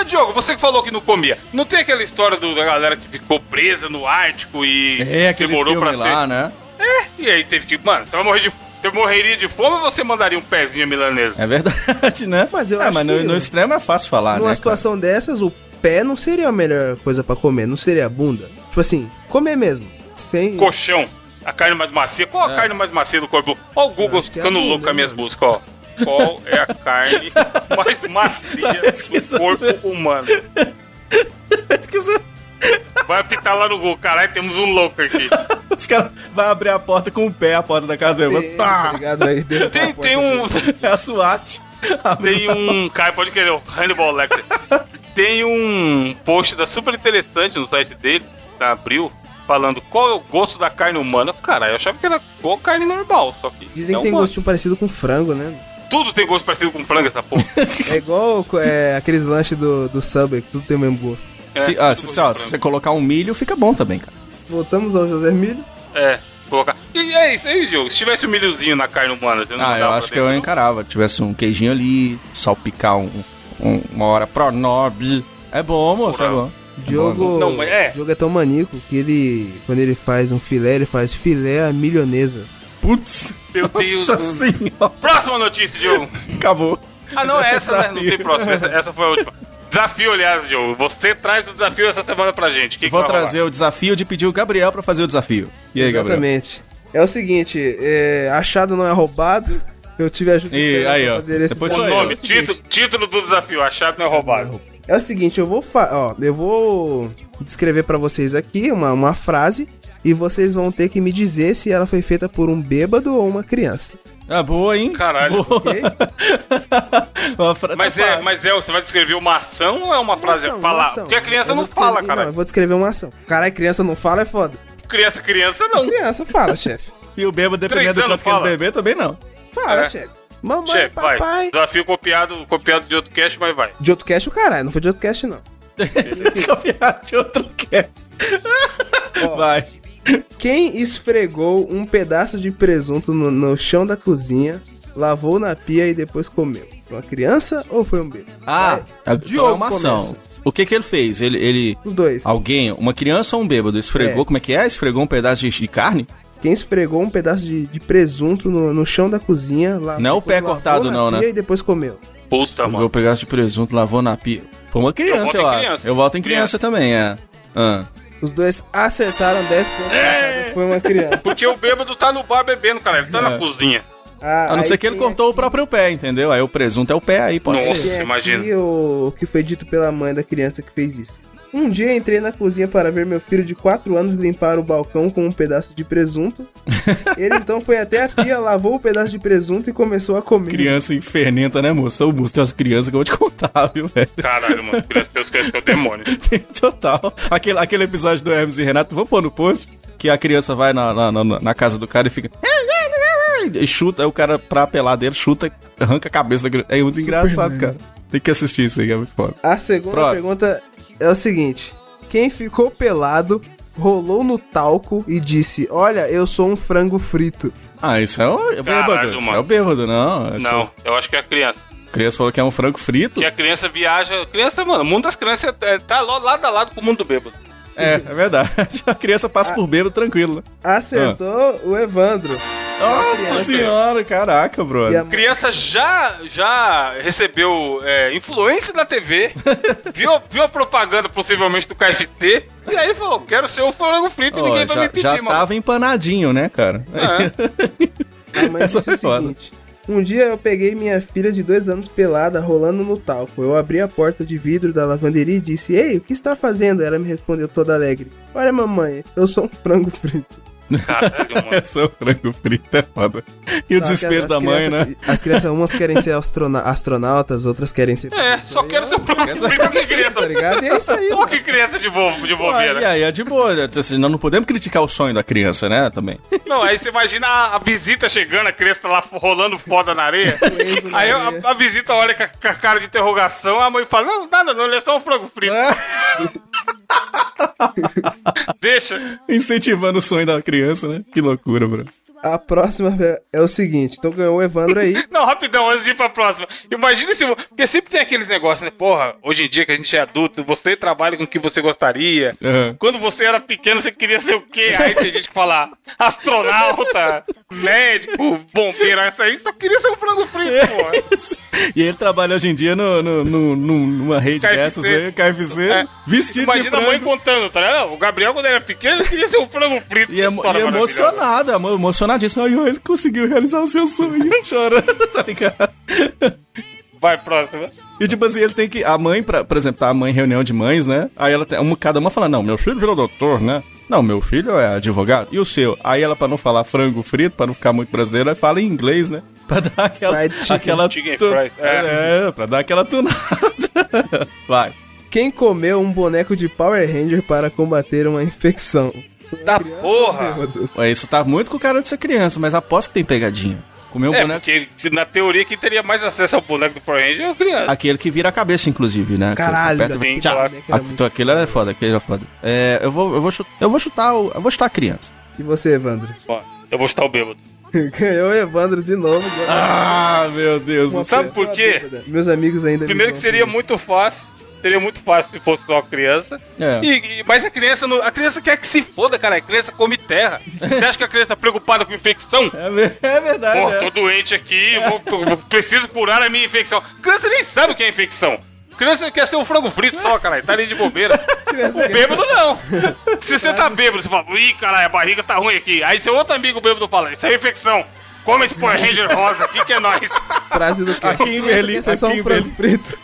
Mas, Diogo, você que falou que não comia, não tem aquela história do, da galera que ficou presa no Ártico e é, demorou pra lá, ter... né? É, e aí teve que... Mano, então eu morri de... Eu morreria de fome ou você mandaria um pezinho milanês? É verdade, né? Mas eu é, acho mas que no, eu... no extremo é fácil falar, numa né? Numa situação cara? dessas, o pé não seria a melhor coisa pra comer, não seria a bunda. Tipo assim, comer mesmo. Sem... Colchão. A carne mais macia. Qual é. a carne mais macia do corpo? Ó o Google ficando é louco com as minhas buscas, ó. Qual é a carne mais macia do corpo humano? Vai apitar lá no gol, caralho, temos um louco aqui. Os caras vão abrir a porta com o pé, a porta da casa dele. Tem, tá. Obrigado, aí, tem, tem um. É a SWAT. Tem um. Cara, pode querer, o Hannibal Lecter. Tem um post da super interessante no site dele, da Abril, falando qual é o gosto da carne humana. Caralho, eu achava que era igual carne normal, só que. Dizem é que tem humano. Gosto parecido com frango, né? Tudo tem gosto parecido com frango, essa porra. É igual é, aqueles lanches do, do Subway, que tudo tem o mesmo gosto. É, se, ah, se, ó, se você colocar um milho, fica bom também, cara. Voltamos ao José Milho. É, colocar. E é isso aí, Diogo. Se tivesse um milhozinho na carne humana, você não Ah, eu acho que eu encarava. Tivesse um queijinho ali, salpicar um, um, uma hora pro nobre. É bom, moço, é bom. Diogo, não, é. Diogo é tão maníaco que ele, quando ele faz um filé, ele faz filé à milionesa. Putz, meu Deus. Próxima notícia, Diogo. Acabou. Ah, não, Deixa essa né? não tem próxima. Essa, essa foi a última. Desafio, aliás, Diogo. Você traz o desafio essa semana pra gente. Que Vou que trazer o desafio de pedir o Gabriel pra fazer o desafio. E aí, Gabriel? Exatamente. É o seguinte, é... achado não é roubado. Eu tive a ajuda e, de aí, pra fazer ó. esse Depois desafio. O nome, é o título, título do desafio, achado não é roubado. É o seguinte, eu vou, fa... Ó, eu vou descrever pra vocês aqui uma, uma frase e vocês vão ter que me dizer se ela foi feita por um bêbado ou uma criança. Ah, boa, hein? Caralho. Boa. Okay? mas, é, mas é, você vai descrever uma ação ou é uma, uma frase? Ação, falar? Uma ação. Porque a criança não fala, cara. Não, eu vou descrever uma ação. Caralho, criança não fala é foda. Criança, criança não. Criança fala, chefe. E o bêbado, dependendo do quanto que ele beber, também não. Fala, é. chefe. Mamãe, chefe, papai. Vai. Desafio copiado, copiado de outro cast, mas vai. De outro cast, o caralho. Não foi de outro cast, não. copiado de outro cast. Ó, vai. Quem esfregou um pedaço de presunto no, no chão da cozinha, lavou na pia e depois comeu? Foi uma criança ou foi um bebê? Ah, é, Diogo, é uma ação. O que que ele fez? Ele, ele... Os dois. Alguém, uma criança ou um bêbado, esfregou, é. como é que é? Esfregou um pedaço de, de carne? Quem esfregou um pedaço de, de presunto no, no chão da cozinha, lavou, não o pé cortado não, né? E depois comeu. Puta, mano. O pedaço de presunto lavou na pia. Foi uma criança, eu acho. Eu voto em criança, criança também, é. Ah. Os dois acertaram dez pontos. É. Foi uma criança. Porque o bêbado tá no bar bebendo, cara. Ele tá é. na cozinha. Ah, a não ser que ele cortou aqui... o próprio pé, entendeu? Aí o presunto é o pé, aí pode Nossa, ser. Nossa, imagina. O que foi dito pela mãe da criança que fez isso. Um dia entrei na cozinha para ver meu filho de quatro anos limpar o balcão com um pedaço de presunto. Ele então foi até a pia, lavou o pedaço de presunto e começou a comer. Criança infernenta, né, moça? Ô, moço, tem umas crianças que eu vou te contar, viu, velho? Caralho, mano. Criança tem umas crianças que é o demônio. Total. Aquele, aquele episódio do Hermes e Renato, vamos pôr no post, que a criança vai na, na, na, na casa do cara e fica... E chuta, aí o cara, pra apelar dele, chuta, arranca a cabeça da criança. É muito Super engraçado, mesmo. cara. Tem que assistir isso aí, é muito foda. A segunda Pronto. pergunta... É o seguinte, quem ficou pelado, rolou no talco e disse, olha, eu sou um frango frito. Ah, isso é o bêbado, Caralho, isso é o bêbado, não. É não, só... eu acho que é a criança. A criança falou que é um frango frito? Que a criança viaja, criança, mano, o mundo das crianças é, tá lado a lado com o mundo do bêbado. É, é verdade, a criança passa a... por bêbado tranquilo, né? Acertou ah. o Evandro. Nossa senhora, caraca, bro. A criança já, já recebeu é, influência da T V, viu, viu a propaganda possivelmente do K F C, e aí falou, quero ser um frango frito oh, e ninguém já, vai me pedir, já mano. Já tava empanadinho, né, cara? É. A mãe disse o seguinte, um dia eu peguei minha filha de dois anos pelada, rolando no talco. Eu abri a porta de vidro da lavanderia e disse, ei, o que está fazendo? Ela me respondeu toda alegre, olha mamãe, eu sou um frango frito. Caralho, mano. É só o frango frito, é foda. E o Não, desespero as, da as mãe, criança, né? As crianças, umas querem ser astronautas, astronautas outras querem ser... É, só quero ser o frango frito, que criança. Tá ligado? E é isso aí. Pô, que criança de, bo... de bobeira. E aí, é de boa. Assim, nós não podemos criticar o sonho da criança, né, também. Não, aí você imagina a, a visita chegando, a criança tá lá rolando foda na areia. na aí areia. A, a visita olha com a, com a cara de interrogação, a mãe fala, não, nada, não, ele é só um frango frito. Deixa. Incentivando o sonho da criança, né? Que loucura, bro. A próxima é o seguinte, então ganhou o Evandro aí. Não, rapidão, antes de ir pra próxima. Imagina se... Porque sempre tem aquele negócio, né? Porra, hoje em dia que a gente é adulto, você trabalha com o que você gostaria. Uhum. Quando você era pequeno, você queria ser o quê? Aí tem gente que fala astronauta, médico, bombeiro, essa aí só queria ser um frango frito, porra. E ele trabalha hoje em dia no, no, no, numa rede K F C. Dessas aí, K F C, é. Vestido Imagina de frango. Imagina a mãe contando, tá ligado? O Gabriel, quando era pequeno, ele queria ser um frango frito. E, emo e emocionada, emocionadíssima. Aí ele conseguiu realizar o seu sonho. Chorando, tá ligado? Vai, próxima. E tipo assim, ele tem que... A mãe, pra, por exemplo, tá a mãe em reunião de mães, né? Aí ela tem... Um, cada uma fala, não, meu filho virou doutor, né? Não, meu filho é advogado. E o seu? Aí ela, pra não falar frango frito, pra não ficar muito brasileiro, ela fala em inglês, né? Pra dar aquela... Chicken, aquela chicken tu... fries. É. é, pra dar aquela tunada. Vai. Quem comeu um boneco de Power Ranger para combater uma infecção? Da porra! Ué, isso tá muito com o cara de ser criança, mas aposto que tem pegadinha. Comeu um é, boneco... porque na teoria quem teria mais acesso ao boneco do Power Ranger é o criança. Aquele que vira a cabeça, inclusive, né? Caralho! Aperta, bem, claro. a, aquele é foda, aquele é foda. É, eu, vou, eu, vou chutar, eu, vou chutar o, eu vou chutar a criança. E você, Evandro? Ó, eu vou chutar o bêbado. Ganhou o Evandro de novo. Ah, meu Deus do céu. Sabe por quê? Bêbada. Meus amigos ainda... Primeiro que seria muito fácil... Seria muito fácil se fosse só criança. É. E, e, mas a criança, não, a criança quer que se foda, cara. A criança come terra. Você acha que a criança tá preocupada com infecção? É, é verdade. Pô, é. Tô doente aqui, é. vou, vou, preciso curar a minha infecção. A criança nem sabe o que é infecção. A criança quer ser um frango frito só, caralho. Tá ali de bobeira. O bêbado não. Se você tá bêbado, você fala, ih, caralho, a barriga tá ruim aqui. Aí seu outro amigo bêbado fala, isso é infecção. Come esse Power Ranger rosa aqui que é nóis. Frase do cara. Aqui em Berlim, aqui só um frango frito.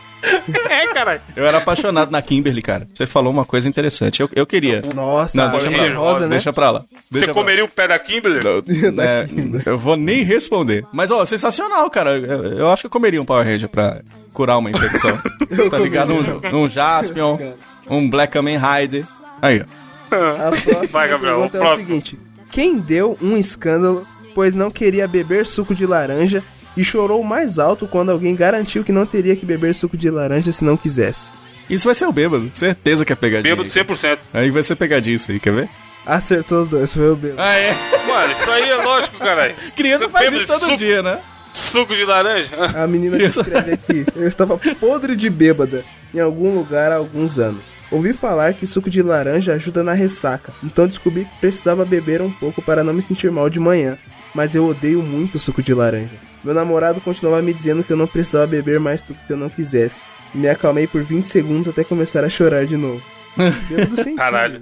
É, caralho. Eu era apaixonado na Kimberly, cara. Você falou uma coisa interessante. Eu, eu queria. Nossa, não, deixa, pra rosa, né? deixa pra lá. Deixa Você pra comeria lá. o pé da Kimberly? Não, é, eu vou nem responder. Mas, ó, sensacional, cara. Eu, eu acho que eu comeria um Power Ranger pra curar uma infecção. Tá ligado? Um, um Jaspion, um Black Kamen Rider. Aí, ó. Vai, Gabriel. O próximo é o seguinte: quem deu um escândalo, pois não queria beber suco de laranja? E chorou mais alto quando alguém garantiu que não teria que beber suco de laranja se não quisesse. Isso vai ser o bêbado. Certeza que é pegadinha. Bêbado cem por cento. Aí vai ser pegadinha isso aí, quer ver? Acertou os dois, foi o bêbado. Ah, é? Mano, isso aí é lógico, caralho. Criança faz isso todo suco, dia, né? Suco de laranja? A menina que escreve aqui. Eu estava podre de bêbada em algum lugar há alguns anos. Ouvi falar que suco de laranja ajuda na ressaca. Então descobri que precisava beber um pouco para não me sentir mal de manhã. Mas eu odeio muito suco de laranja. Meu namorado continuava me dizendo que eu não precisava beber mais suco se eu não quisesse. E me acalmei por vinte segundos até começar a chorar de novo. Bêbado sensível. Caralho.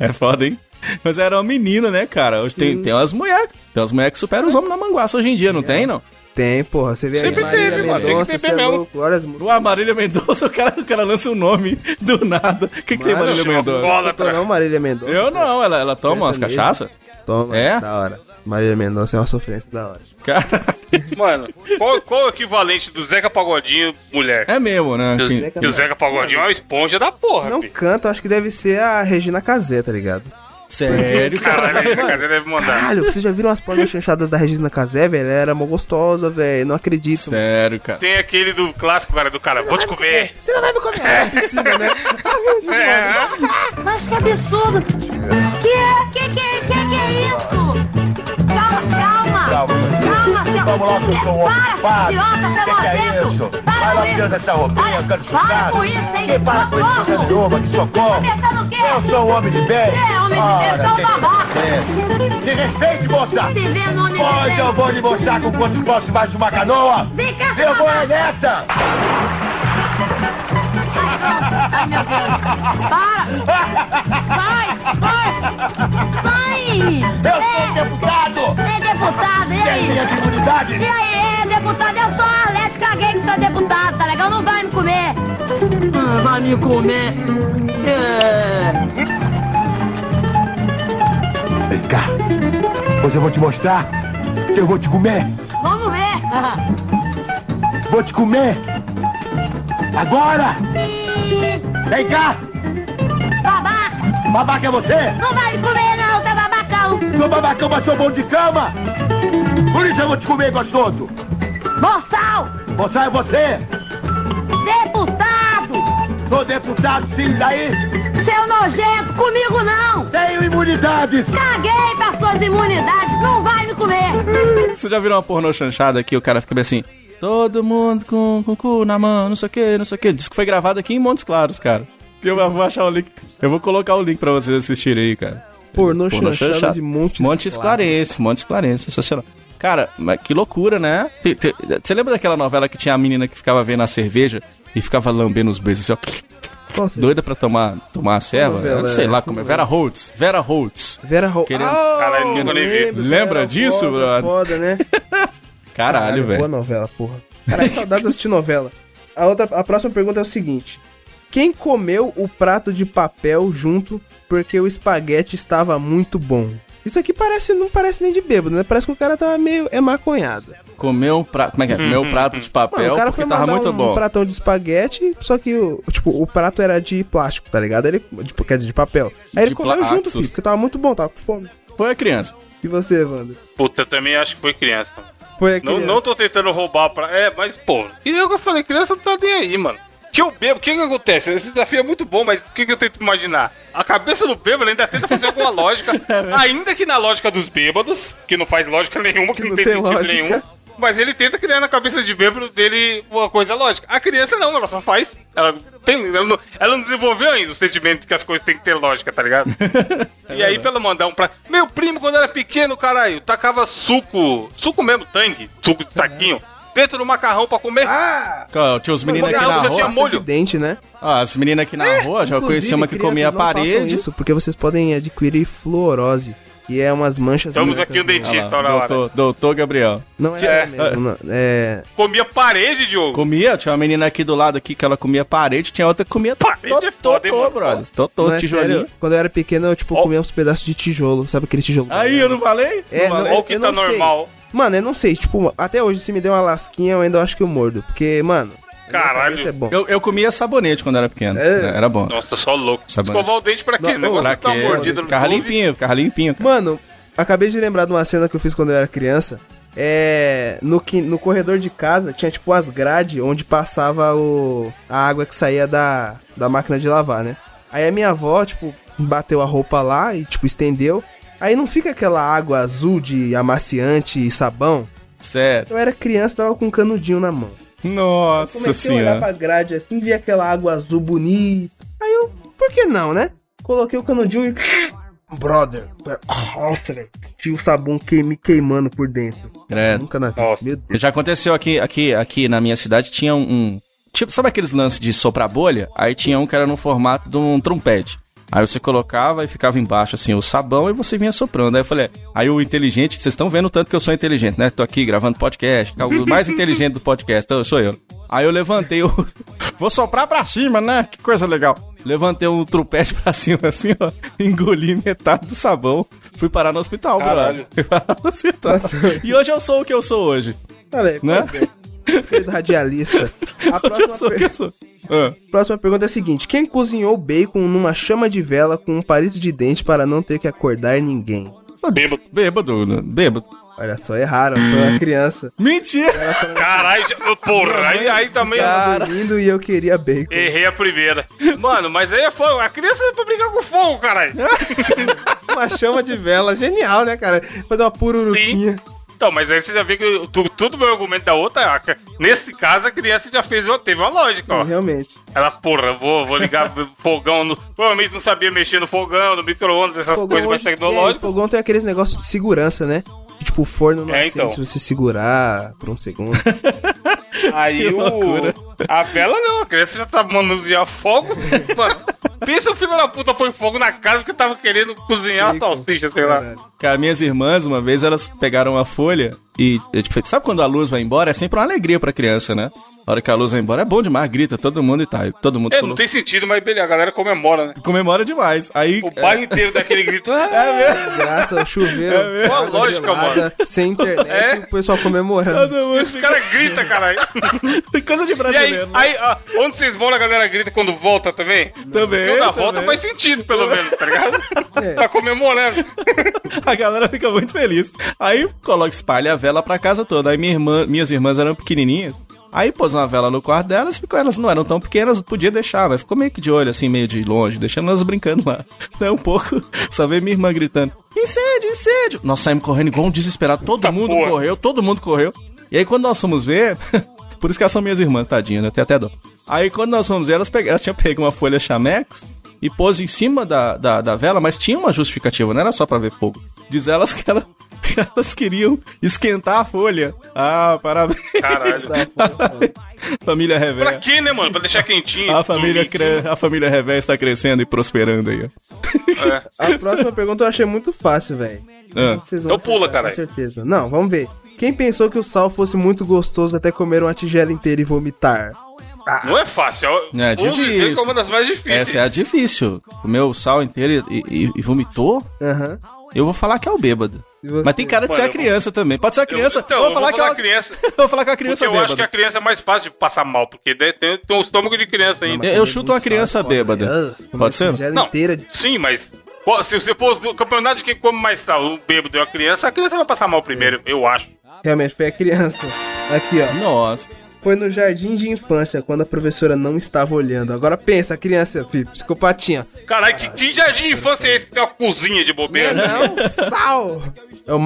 É foda, hein? Mas era uma menina, né, cara? Hoje tem, tem umas mulheres. Tem umas mulheres que superam os homens na manguaça hoje em dia, não é. tem, não? Tem, porra, você vê Sempre aí, Marília teve, Mendonça, você é louco, olha as músicas. Ué, Marília Mendonça, o cara, o cara lança o um nome do nada. O que, que tem Marília Mendonça? Eu não, Marília Mendonça. Eu não, ela, ela toma umas cachaças? Toma, é? Da hora. Marília Mendonça é uma sofrência da hora. Caralho. Mano, qual, qual é o equivalente do Zeca Pagodinho, mulher? É mesmo, né? E o, Zeca, e o Zeca Pagodinho é uma esponja da porra. Não canta, acho que deve ser a Regina Casé, tá ligado? Sério, caralho, a Regina Casé deve mandar. Caralho, vocês já viram as pornas chanchadas da Regina Casé, velho? Ela era mó gostosa, velho. Não acredito. Sério, mano. Cara. Tem aquele do clássico, cara, do cara, vou te comer. Você não vai me comer. É, é piscina, né? É. Mas que absurdo. Que que que que é isso? Calma, calma. Calma, seu. Vamos lá, que eu sou homem. Para, idiota, seu nojento. Vai lá, tirando essa roupinha, cara de chocado. Quem para com isso, você é de ouro, que socorro. Eu sou homem de bem. Me respeite, moça! Hoje eu vou lhe mostrar com quantos postos mais uma canoa! Eu vou é nessa! Ai, meu Deus! Para! Vai! Vai! Vai! Eu sou deputado! É deputado, e aí? Tem dignidade? E aí, deputado? Eu sou a Arlete, caguei que sou deputado, tá legal? Não vai me comer! Vai me comer! É... Vem cá, hoje eu vou te mostrar que eu vou te comer. Vamos ver. Vou te comer. Agora. Vem cá. Babá. Babaca é você? Não vai me comer não, você é babacão. Sou babacão, mas sou bom de cama. Por isso eu vou te comer, gostoso. Boçal. Boçal é você. Deputado. Sou deputado, sim, daí. Seu nojento, comigo não! Tenho imunidades! Caguei para suas imunidades, não vai me comer! Você já viram uma pornô chanchada que o cara fica bem assim... Todo mundo com, com o cu na mão, não sei o que, não sei o que. Diz que foi gravado aqui em Montes Claros, cara. Eu vou achar o link. Eu vou colocar o link pra vocês assistirem aí, cara. Pornô chanchada de Montes Claros. Montes Claros, Montes Claros, sensacional. Cara, mas que loucura, né? Você lembra daquela novela que tinha a menina que ficava vendo a cerveja e ficava lambendo os beijos assim, ó? Doida pra tomar, tomar a serva? Novela, sei é, lá como é. Vera Holtz. Vera Holtz. Vera Holtz. Querendo... Oh, caralho, eu não lembro. Lembra Vera disso, brother? Foda, né? Caralho, velho. Boa novela, porra. Caralho, saudades de assistir novela. A, outra, a próxima pergunta é o seguinte. Quem comeu o prato de papel junto porque o espaguete estava muito bom? Isso aqui parece, não parece nem de bêbado, né? Parece que o cara tava meio emaconhado. Comeu um prato... Como é que é? Comeu um prato de papel. Mano, o cara foi mandar tava muito um, bom. um pratão de espaguete, só que o, tipo, o prato era de plástico, tá ligado? Ele, de, quer dizer, de papel. Aí de ele comeu junto, filho, porque tava muito bom, tava com fome. Foi a criança. E você, Evandro? Puta, eu também acho que foi criança. Não, não tô tentando roubar pra... É, mas, pô... E eu que eu falei, criança não tá nem aí, mano. Que eu bebo, o que que acontece? Esse desafio é muito bom, mas o que que eu tento imaginar? A cabeça do bêbado ainda tenta fazer alguma lógica, ainda que na lógica dos bêbados, que não faz lógica nenhuma, que, que não, não tem, tem sentido lógica. nenhum. Mas ele tenta criar na cabeça de bêbado dele uma coisa lógica. A criança não, ela só faz... Ela, tem, ela, não, ela não desenvolveu ainda o sentimento que as coisas têm que ter lógica, tá ligado? É, e aí, pelo mandar um prato... Meu primo, quando era pequeno, caralho, tacava suco... Suco mesmo, tangue, suco de saquinho... Uhum. Dentro do macarrão pra comer. Ah! Tinha os meninos aqui na rua. Já tinha molho. Dente, né? Ah, as meninas aqui na é, rua já conheciam uma que comia a parede. Isso, porque vocês podem adquirir fluorose. E é umas manchas... Estamos aqui o dentista, olha lá. Doutor, doutor Gabriel. Não é, é. mesmo, não, é... Comia parede, Diogo. Comia, tinha uma menina aqui do lado aqui que ela comia parede, tinha outra que comia... Parede é foda, hein, brother? Totô, tijolinho. Quando eu era pequeno, eu, tipo, oh. comia uns pedaços de tijolo, sabe aquele tijolo? Aí, eu não falei? É, olha o que tá normal. Mano, eu não sei, tipo, até hoje se me der uma lasquinha eu ainda acho que eu mordo, porque, mano... Caralho, é bom. Eu, eu comia sabonete quando era pequeno, é. era bom. Nossa, só louco. Sabonete. Escovar o dente pra quê? Não, negócio pra tá mordido. Ficava limpinho, ficava limpinho. Cara. Mano, acabei de lembrar de uma cena que eu fiz quando eu era criança, é... No, no corredor de casa tinha, tipo, as grades onde passava o... a água que saía da, da máquina de lavar, né? Aí a minha avó, tipo, bateu a roupa lá e, tipo, estendeu... Aí não fica aquela água azul de amaciante e sabão? Certo. Eu era criança, tava com um canudinho na mão. Nossa senhora. Comecei a olhar pra grade assim, vi aquela água azul bonita. Aí eu, por que não, né? Coloquei o canudinho e... Brother. Nossa, tinha o sabão que, me queimando por dentro. Nossa, nunca na vida. Meu Deus. Já aconteceu aqui, aqui, aqui na minha cidade, tinha um... Tipo, sabe aqueles lances de soprar bolha? Aí tinha um que era no formato de um trompete. Aí você colocava e ficava embaixo, assim, o sabão e você vinha soprando. Aí eu falei, aí o inteligente, vocês estão vendo o tanto que eu sou inteligente, né? Tô aqui gravando podcast, o mais inteligente do podcast, eu sou eu. Aí eu levantei o... Vou soprar pra cima, né? Que coisa legal. Levantei um trompete pra cima, assim, ó. Engoli metade do sabão. Fui parar no hospital, caralho. Fui parar no hospital. E hoje eu sou o que eu sou hoje. Peraí, né? Querido radialista. A próxima, sou, per... ah. próxima pergunta é a seguinte: quem cozinhou bacon numa chama de vela com um palito de dente para não ter que acordar ninguém? Bêbado, bêbado, bêbado. Olha só, erraram, foi uma criança. Mentira! Falando... Caralho, porra, aí, aí também. Estava dormindo e eu queria bacon. Errei a primeira. Mano, mas aí é fogo. A criança é pra brincar com fogo, caralho. Uma chama de vela, genial, né, cara? Fazer uma pururuquinha. Sim. Então, mas aí você já vê que tu, tudo o meu argumento da outra, nesse caso a criança já fez, teve uma lógica, ó. Realmente. Ela, porra, vou, vou ligar fogão, no, provavelmente não sabia mexer no fogão, no micro-ondas, essas fogão coisas mais tecnológicas. É, fogão tem aqueles negócios de segurança, né? Tipo, o forno não é, acende então. Se você segurar por um segundo. Aí o... A vela não, a criança já tá manuseando fogo, mano. Pensa o filho da puta põe fogo na casa porque tava querendo cozinhar a salsicha, sei lá. Cara, minhas irmãs, uma vez, elas pegaram uma folha e... Sabe quando a luz vai embora? É sempre uma alegria pra criança, né? A hora que a luz vai embora é bom demais, grita todo mundo e tá. Todo mundo é, colou... não tem sentido, mas a galera comemora, né? Comemora demais. Aí, o bairro inteiro daquele grito. Ah, é mesmo? Graça, chuveiro. É mesmo? Qual a lógica, gelada, mano? Sem internet, é? O pessoal comemorando. E os caras gritam, caralho. Coisa de brasileiro. E aí, né? aí ó, onde vocês vão, a galera grita quando volta também? Também. Quando a volta faz sentido, pelo menos, tá ligado? É. Tá comemorando. A galera fica muito feliz. Aí coloca, espalha a vela pra casa toda. Aí minha irmã, minhas irmãs eram pequenininhas. Aí pôs uma vela no quarto delas, ficou, elas não eram tão pequenas, podia deixar, mas ficou meio que de olho, assim, meio de longe, deixando elas brincando lá. Daí um pouco, só veio minha irmã gritando, incêndio, incêndio! Nós saímos correndo igual um desesperado, todo Eita mundo porra. correu, todo mundo correu. E aí quando nós fomos ver, por isso que elas são minhas irmãs, tadinhas, né? Tem até dó. Aí quando nós fomos ver, elas, pegaram, elas tinham pego uma folha Chamex e pôs em cima da, da, da vela, mas tinha uma justificativa, não era só pra ver fogo. Diz elas que ela... elas queriam esquentar a folha. Ah, parabéns. Caralho. Família Revé. Pra quê, né, mano? Pra deixar quentinho. A família, cre... a família Revé está crescendo e prosperando aí, ó. É. A próxima pergunta eu achei muito fácil, velho. Ah. Então pula, caralho. Com certeza. Não, vamos ver. Quem pensou que o sal fosse muito gostoso até comer uma tigela inteira e vomitar? Ah. Não é fácil. Eu... É difícil. Vou dizer que é uma das mais difíceis. Essa é a difícil. Comeu o sal inteiro e, e, e vomitou? Aham. Uhum. Eu vou falar que é o bêbado. Mas tem cara de Pô, ser a criança vou... também. Pode ser a criança. Eu, então, eu vou falar, eu vou falar que é ela... criança. Eu vou falar que a criança bêbada. Eu acho que a criança é mais fácil de passar mal, porque tem um estômago de criança ainda. Não, eu chuto uma criança sal, bêbada. Pode, pode ser? Não. De... Sim, mas se você pôs no campeonato de quem come mais sal, o bêbado e a criança, a criança vai passar mal primeiro, é. eu acho. Realmente, foi a criança. Aqui, ó. Nossa. Foi no jardim de infância, quando a professora não estava olhando. Agora pensa, criança, filho, psicopatinha. Caralho, que, que jardim de infância é esse que tem uma cozinha de bobeira? Não, não, sal!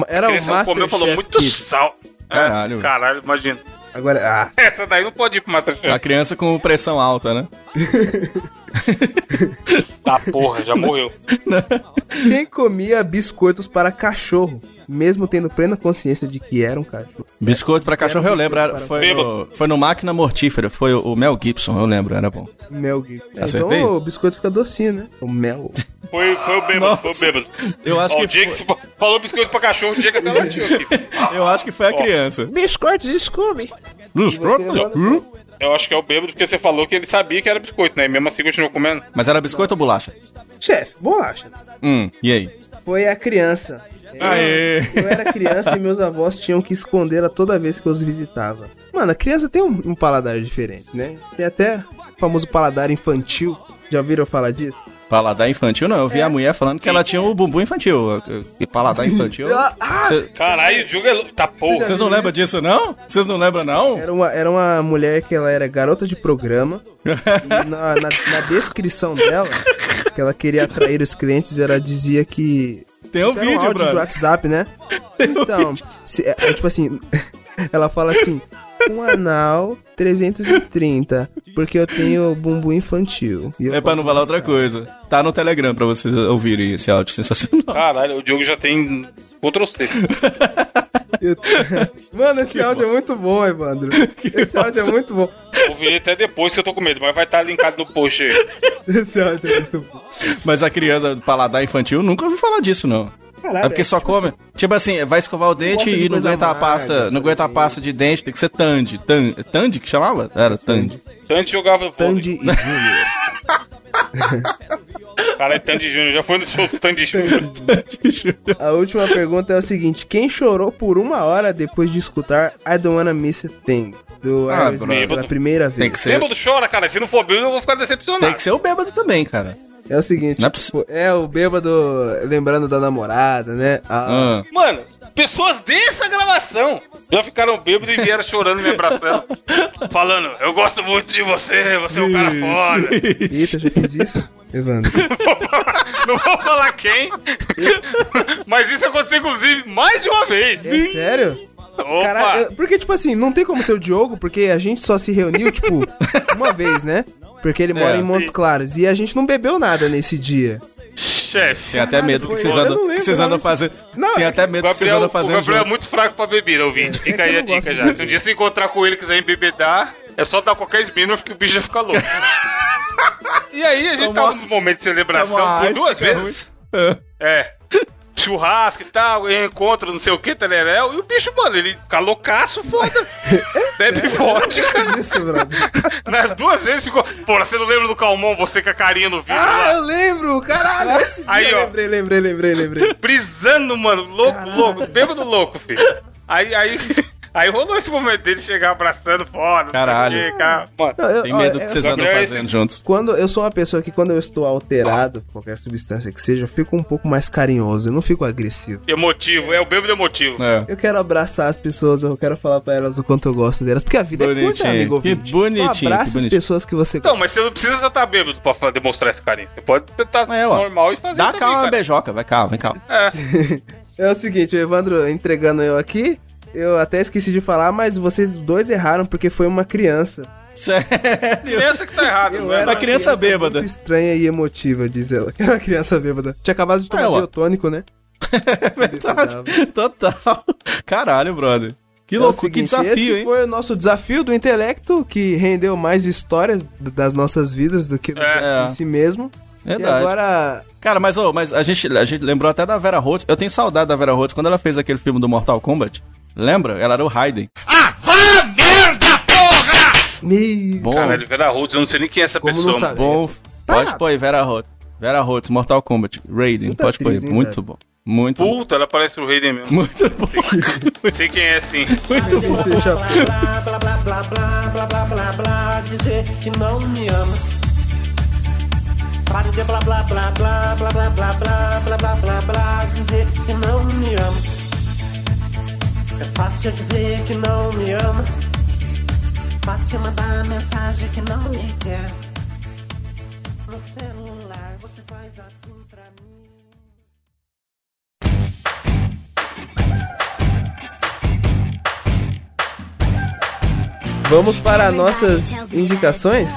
Era o Masterchef falou muito Kids. Sal. Caralho. É, caralho, imagina. Agora, ah. Essa daí não pode ir pro Masterchef. A criança com pressão alta, né? Tá porra, já morreu. Não. Quem comia biscoitos para cachorro? Mesmo tendo plena consciência de que era um cachorro. Biscoito pra cachorro, eu lembro. Era, foi, no, foi no Máquina Mortífera. Foi o, o Mel Gibson, eu lembro. Era bom. Mel Gibson. É, então o biscoito fica docinho, né? O mel. Foi, foi o bêbado, foi o bêbado. Eu acho Ó, que o Diego foi... falou biscoito pra cachorro, o Diego até latiu aqui. Eu acho que foi a Ó. criança. Biscoitos de Scooby. Biscoito? Eu acho que é o bêbado, porque você falou que ele sabia que era biscoito, né? E mesmo assim continuou comendo. Mas era biscoito ou bolacha? Chefe, bolacha. Hum, e aí? Foi a criança. Aê. Eu, eu era criança e meus avós tinham que esconder a toda vez que eu os visitava. Mano, a criança tem um, um paladar diferente, né? Tem até o famoso paladar infantil. Já ouviram falar disso? Paladar infantil não, eu vi é. a mulher falando que Sim. ela tinha o um bumbum infantil. E paladar infantil? ah, Cê... Caralho, o Diogo é... Tá porra. Vocês não lembram disso não? Vocês não lembram não? Era uma, era uma mulher que ela era garota de programa. E na, na, na descrição dela, que ela queria atrair os clientes, ela dizia que... Tem um Isso vídeo, era um áudio brother. de WhatsApp, né? Tem então, um se, é, é, tipo assim, ela fala assim, um anal trezentos e trinta, porque eu tenho bumbum infantil. É pra não falar outra coisa. Tá no Telegram pra vocês ouvirem esse áudio sensacional. Caralho, o Diogo já tem outro C. Eu... Mano, esse que áudio bom. é muito bom, Evandro. Que esse áudio bosta. é muito bom. Vou ver até depois que eu tô com medo, mas vai estar linkado no post aí. Esse áudio é muito bom. Mas a criança do paladar infantil nunca ouviu falar disso, não. Caralho, é porque é, só tipo come. Assim, tipo assim, vai escovar o dente e não aguenta a pasta. Não aguenta a pasta de dente, tem que ser Tandy. Tandy, Tandy que chamava? Era Tandy. Tandy jogava Tandy e Cara, é Tandy Júnior, já foi no show do Tandy Júnior. A última pergunta é o seguinte: quem chorou por uma hora depois de escutar I Don't Wanna Miss a Thing? Do ah, Aerosmith, pela primeira vez. Tem que ser. Bêbado chora, cara. Se não for bêbado, eu vou ficar decepcionado. Tem que ser o bêbado também, cara. É o seguinte, é, tipo, é o bêbado lembrando da namorada, né? Ah. Ah. Mano, pessoas dessa gravação já ficaram bêbados e vieram chorando, me abraçando. Falando, eu gosto muito de você, você é um cara foda. Eita, eu já fiz isso, Evandro. Não vou falar quem, mas isso aconteceu, inclusive, mais de uma vez. É sério? Caralho, porque, tipo assim, não tem como ser o Diogo, porque a gente só se reuniu, tipo, uma vez, né? Porque ele mora é, em Montes Claros. E a gente não bebeu nada nesse dia. Chefe. Tem até medo do que vocês andam fazendo. Tem até medo do que vocês andam fazendo. O Gabriel é muito fraco pra bebida, ouvinte. Fica aí a dica já. Se um dia se encontrar com ele e quiser embebedar, é só dar qualquer Smirnoff que o bicho já fica louco. E aí a gente tava num momento de celebração por duas vezes. É. Churrasco e tal, encontro, não sei o que, telerel, e o bicho, mano, ele fica loucaço, foda. É bebe vodka. É isso, Nas duas vezes ficou, pô, você não lembra do Calmon, você com a carinha no vídeo? Ah, lá. eu lembro, caralho, esse Aí, dia ó, lembrei, lembrei, lembrei, lembrei. Brisando, mano, louco, caralho. louco, bêbado louco, filho. Aí, aí... Aí rolou esse momento dele chegar abraçando foda. Caralho. Porque, cara, mano, não, eu, tem medo ó, que vocês andam fazendo esse... juntos. Quando, eu sou uma pessoa que quando eu estou alterado, ah. qualquer substância que seja, eu fico um pouco mais carinhoso. Eu não fico agressivo. Emotivo. É o bêbado emotivo. É. Eu quero abraçar as pessoas. Eu quero falar pra elas o quanto eu gosto delas. Porque a vida bonitinho. É curta, amigo ouvinte. Que bonitinho. Abraça as pessoas que você gosta. Não, mas você não precisa estar bêbado pra demonstrar esse carinho. Você pode tentar é, normal e fazer dá também, calma, cara. Beijoca. Vai calma, vem calma. É. É o seguinte, o Evandro entregando eu aqui. Eu até esqueci de falar, mas vocês dois erraram porque foi uma criança. Sério? Criança que tá errada, velho. Era uma criança, criança bêbada. Muito estranha e emotiva, diz ela. Era uma criança bêbada. Tinha acabado de tomar é, biotônico, né? É verdade. Total. Caralho, brother. Que então, louco, seguinte, que desafio, esse hein? Esse foi o nosso desafio do intelecto, que rendeu mais histórias das nossas vidas do que é. em si mesmo. Verdade. E agora... Cara, mas, oh, mas a, gente, a gente lembrou até da Vera Holtz. Eu tenho saudade da Vera Holtz quando ela fez aquele filme do Mortal Kombat. Lembra? Ela era o Raiden. Ah, ah merda, porra! Me... Bom, caralho, Vera Holtz, eu não sei nem quem é essa pessoa. Não bom, tá. Pode pôr aí, Vera Holtz. Vera Holtz, Mortal Kombat, Raiden. Puta pode pôr aí, muito bom. Muito Puta, bom. Puta, ela parece o Raiden mesmo. Muito bom. Não sei quem é, sim. Muito bom. Blá, blá, blá, blá, blá, blá, blá, blá, dizer que não me ama. Pare de blá blá blá blá blá blá blá blá blá blá blá blá dizer que não me ama. É fácil dizer que não me ama. Fácil mandar mensagem que não me quer. No celular você faz assim pra mim. Vamos para nossas indicações?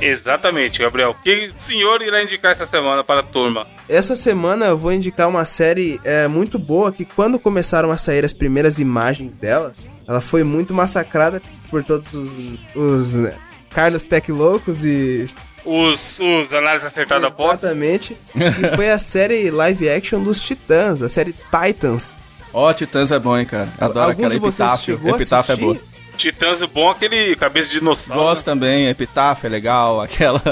Exatamente, Gabriel. O que o senhor irá indicar essa semana para a turma? Essa semana eu vou indicar uma série é, muito boa, que quando começaram a sair as primeiras imagens dela, ela foi muito massacrada por todos os, os né, Carlos Tech Loucos e... Os, os análises acertadas da porta. Exatamente. E foi a série live action dos Titãs, a série Titans. Ó, oh, Titãs é bom, hein, cara. Adoro aquela Epitáfia. Epitáfia é boa. Titãs é bom, aquele cabeça de dinossauro. Gosto também, Epitáfia é legal, aquela...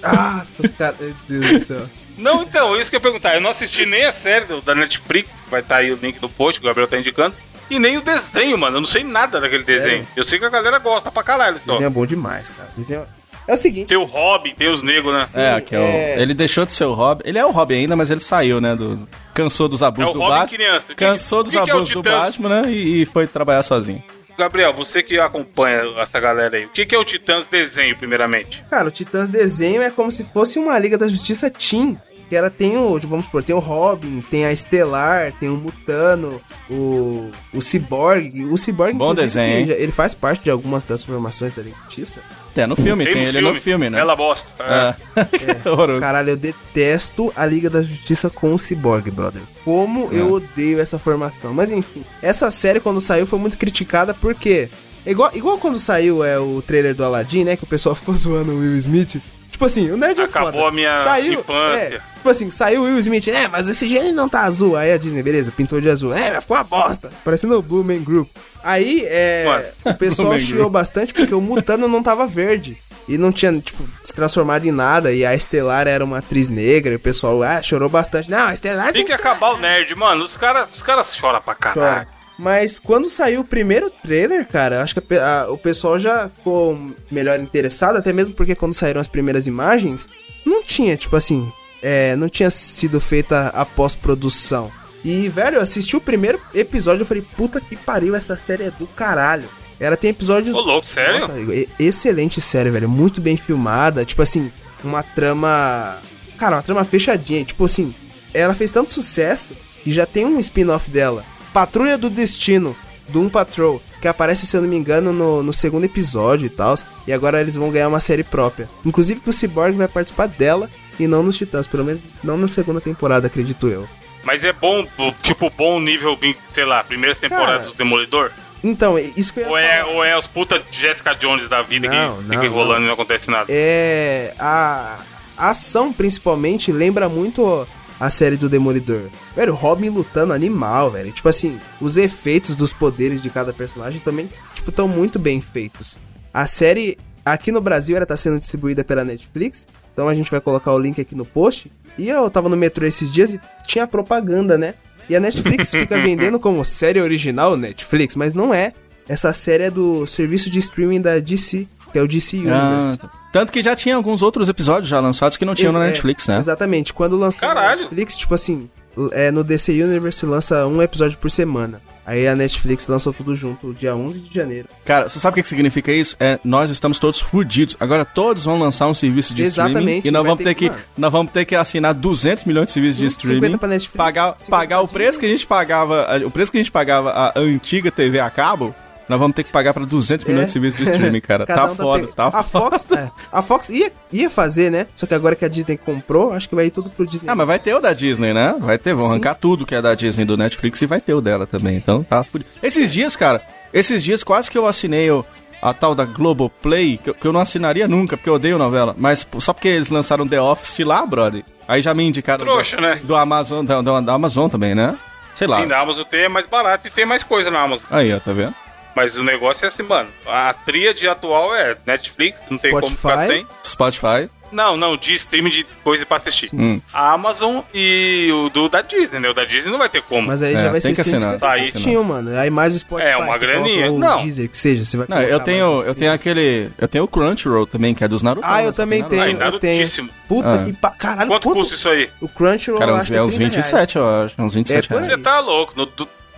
Nossa, cara, meu Deus do céu. Não, então, isso que eu ia perguntar. Eu não assisti nem a série da Netflix, que vai estar aí o link no post, que o Gabriel tá indicando, e nem o desenho, mano. Eu não sei nada daquele desenho. É. Eu sei que a galera gosta pra caralho. O desenho é bom demais, cara. Desenho... É o seguinte... Tem o Robin, tem os negros, né? Sim, é, que é, é o... ele deixou de ser o Robin. Ele é o Robin ainda, mas ele saiu, né, do... Cansou dos abusos é do Batman. Cansou dos que que abusos é do Batman, né, e, e foi trabalhar sozinho. Gabriel, você que acompanha essa galera aí, o que, que é o Titãs Desenho, primeiramente? Cara, o Titãs Desenho é como se fosse uma Liga da Justiça Team, que ela tem o, vamos supor, tem o Robin, tem a Estelar, tem o Mutano, o, o Ciborgue, o Ciborgue... Bom desenho, ele, ele faz parte de algumas das formações da Liga da Justiça. Até no filme, tem, tem no ele filme. no filme, né? Ela bosta. Tá? Ah. É. Caralho, eu detesto a Liga da Justiça com o Ciborgue, brother. Como é. eu odeio essa formação. Mas enfim, essa série quando saiu foi muito criticada porque... Igual, igual quando saiu é, o trailer do Aladdin, né? Que o pessoal ficou zoando o Will Smith... Tipo assim, o nerd é foda. Acabou a minha saiu, infância. É, tipo assim, saiu o Will Smith, né? Mas esse gênio não tá azul. Aí a Disney, beleza, pintou de azul. É, ficou uma bosta. Parecendo o Blue Man Group. Aí, é, o pessoal chiou bastante porque o Mutano não tava verde. E não tinha, tipo, se transformado em nada. E a Estelar era uma atriz negra. E o pessoal, ah, chorou bastante. Não, a Estelar tem que... Tem que acabar o nerd, mano. Os caras, os caras choram pra caralho. Chora. Mas quando saiu o primeiro trailer, cara, acho que a, a, o pessoal já ficou melhor interessado, até mesmo porque quando saíram as primeiras imagens, não tinha, tipo assim, é, não tinha sido feita a pós-produção. E, velho, eu assisti o primeiro episódio e falei, puta que pariu, essa série é do caralho. Ela tem episódios... Ô, louco, sério? Nossa, excelente série, velho, muito bem filmada, tipo assim, uma trama... Cara, uma trama fechadinha, tipo assim, ela fez tanto sucesso que já tem um spin-off dela. Patrulha do Destino, Doom Patrol, que aparece, se eu não me engano, no, no segundo episódio e tal, e agora eles vão ganhar uma série própria. Inclusive que o Ciborgue vai participar dela e não nos Titãs, pelo menos não na segunda temporada, acredito eu. Mas é bom, tipo, bom nível, sei lá, primeiras temporadas Cara, do Demolidor? Então, isso que eu ia ou, é, ou é os puta Jessica Jones da vida não, que não, fica enrolando e não acontece nada? É... A, a ação, principalmente, lembra muito... A série do Demolidor. Velho, Robin lutando animal, velho. Tipo assim, os efeitos dos poderes de cada personagem também, tipo, estão muito bem feitos. A série, aqui no Brasil, ela tá sendo distribuída pela Netflix. Então a gente vai colocar o link aqui no post. E eu tava no metrô esses dias e tinha propaganda, né? E a Netflix fica vendendo como série original Netflix, mas não é. Essa série é do serviço de streaming da D C, que é o D C Universe. Ah, tanto que já tinha alguns outros episódios já lançados que não tinham Ex- na Netflix, é, né? Exatamente. Quando lançou na Netflix, tipo assim, é, no D C Universe lança um episódio por semana. Aí a Netflix lançou tudo junto, dia onze de janeiro. Cara, você sabe o que significa isso? É, nós estamos todos fudidos. Agora todos vão lançar um serviço de Exatamente, streaming. E nós vamos ter que, que nós vamos ter que assinar duzentos milhões de serviços de streaming. Pra Netflix, pagar pagar o preço que a gente pagava, o preço que a gente pagava a antiga T V a cabo. Nós vamos ter que pagar pra duzentos milhões é. de serviços de streaming, cara. Tá, um tá foda, pe... tá a foda. Fox, é. A Fox ia, ia fazer, né? Só que agora que a Disney comprou, acho que vai ir tudo pro Disney. Ah, mas vai ter o da Disney, né? Vai ter, vão Sim. arrancar tudo que é da Disney do Netflix e vai ter o dela também. Então, tá fudido. Esses dias, cara, esses dias quase que eu assinei o, a tal da Globoplay, que, que eu não assinaria nunca, porque eu odeio novela. Mas só porque eles lançaram The Office lá, brother. Aí já me indicaram Trouxa, do, né? do Amazon, da, da Amazon também, né? Sei lá. Sim, da Amazon tem é mais barato e tem mais coisa na Amazon. Aí, ó, tá vendo? Mas o negócio é assim, mano, a tríade atual é Netflix, não Spotify, tem como ficar sem. Spotify. Não, não, de streaming de coisa pra assistir. Hum. A Amazon e o do, da Disney, né? O da Disney não vai ter como. Mas aí é, já vai ser cento e cinquenta, mano. Aí mais o Spotify. É, uma graninha. Não. O Deezer, que seja, você vai não, eu tenho, eu tenho aquele... Eu tenho o Crunchyroll também, que é dos Naruto. Ah, eu também tenho. Ah, eu tenho. Puta ah. que pa... Caralho, quanto, quanto custa isso aí? O Crunchyroll, cara, eu acho que é uns vinte e sete reais. Eu acho, uns vinte e sete reais. Você tá louco, no...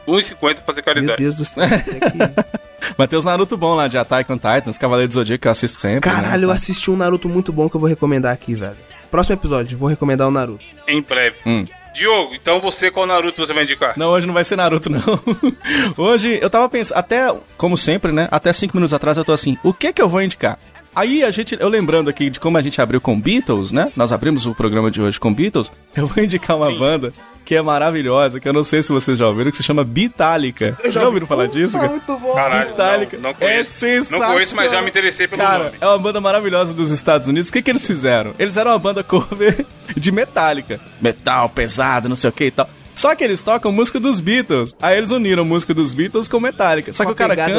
um e cinquenta pra fazer qualidade. Meu Deus do céu. Mas tem os Naruto bons lá de Attack on Titans, Cavaleiro do Zodíaco, que eu assisto sempre. Caralho, né? Eu assisti um Naruto muito bom que eu vou recomendar aqui, velho. Próximo episódio, vou recomendar o Naruto. Em breve. Hum. Diogo, então você, qual Naruto você vai indicar? Não, hoje não vai ser Naruto, não. Hoje, eu tava pensando, até, como sempre, né? Até cinco minutos atrás eu tô assim, o que que eu vou indicar? Aí a gente, eu lembrando aqui de como a gente abriu com Beatles, né? Nós abrimos o programa de hoje com Beatles. Eu vou indicar uma Sim. banda que é maravilhosa, que eu não sei se vocês já ouviram, que se chama Beatálica. Vocês já ouviram falar disso? Cara? Muito bom. Caralho, Beatálica. Não, não conheço. É sensacional. Não conheço, mas já me interessei pelo cara, nome. É uma banda maravilhosa dos Estados Unidos. O que que eles fizeram? Eles eram uma banda cover de Metallica. Metal pesado, não sei o que e tal. Só que eles tocam música dos Beatles. Aí eles uniram música dos Beatles com Metallica. Só com que o cara canta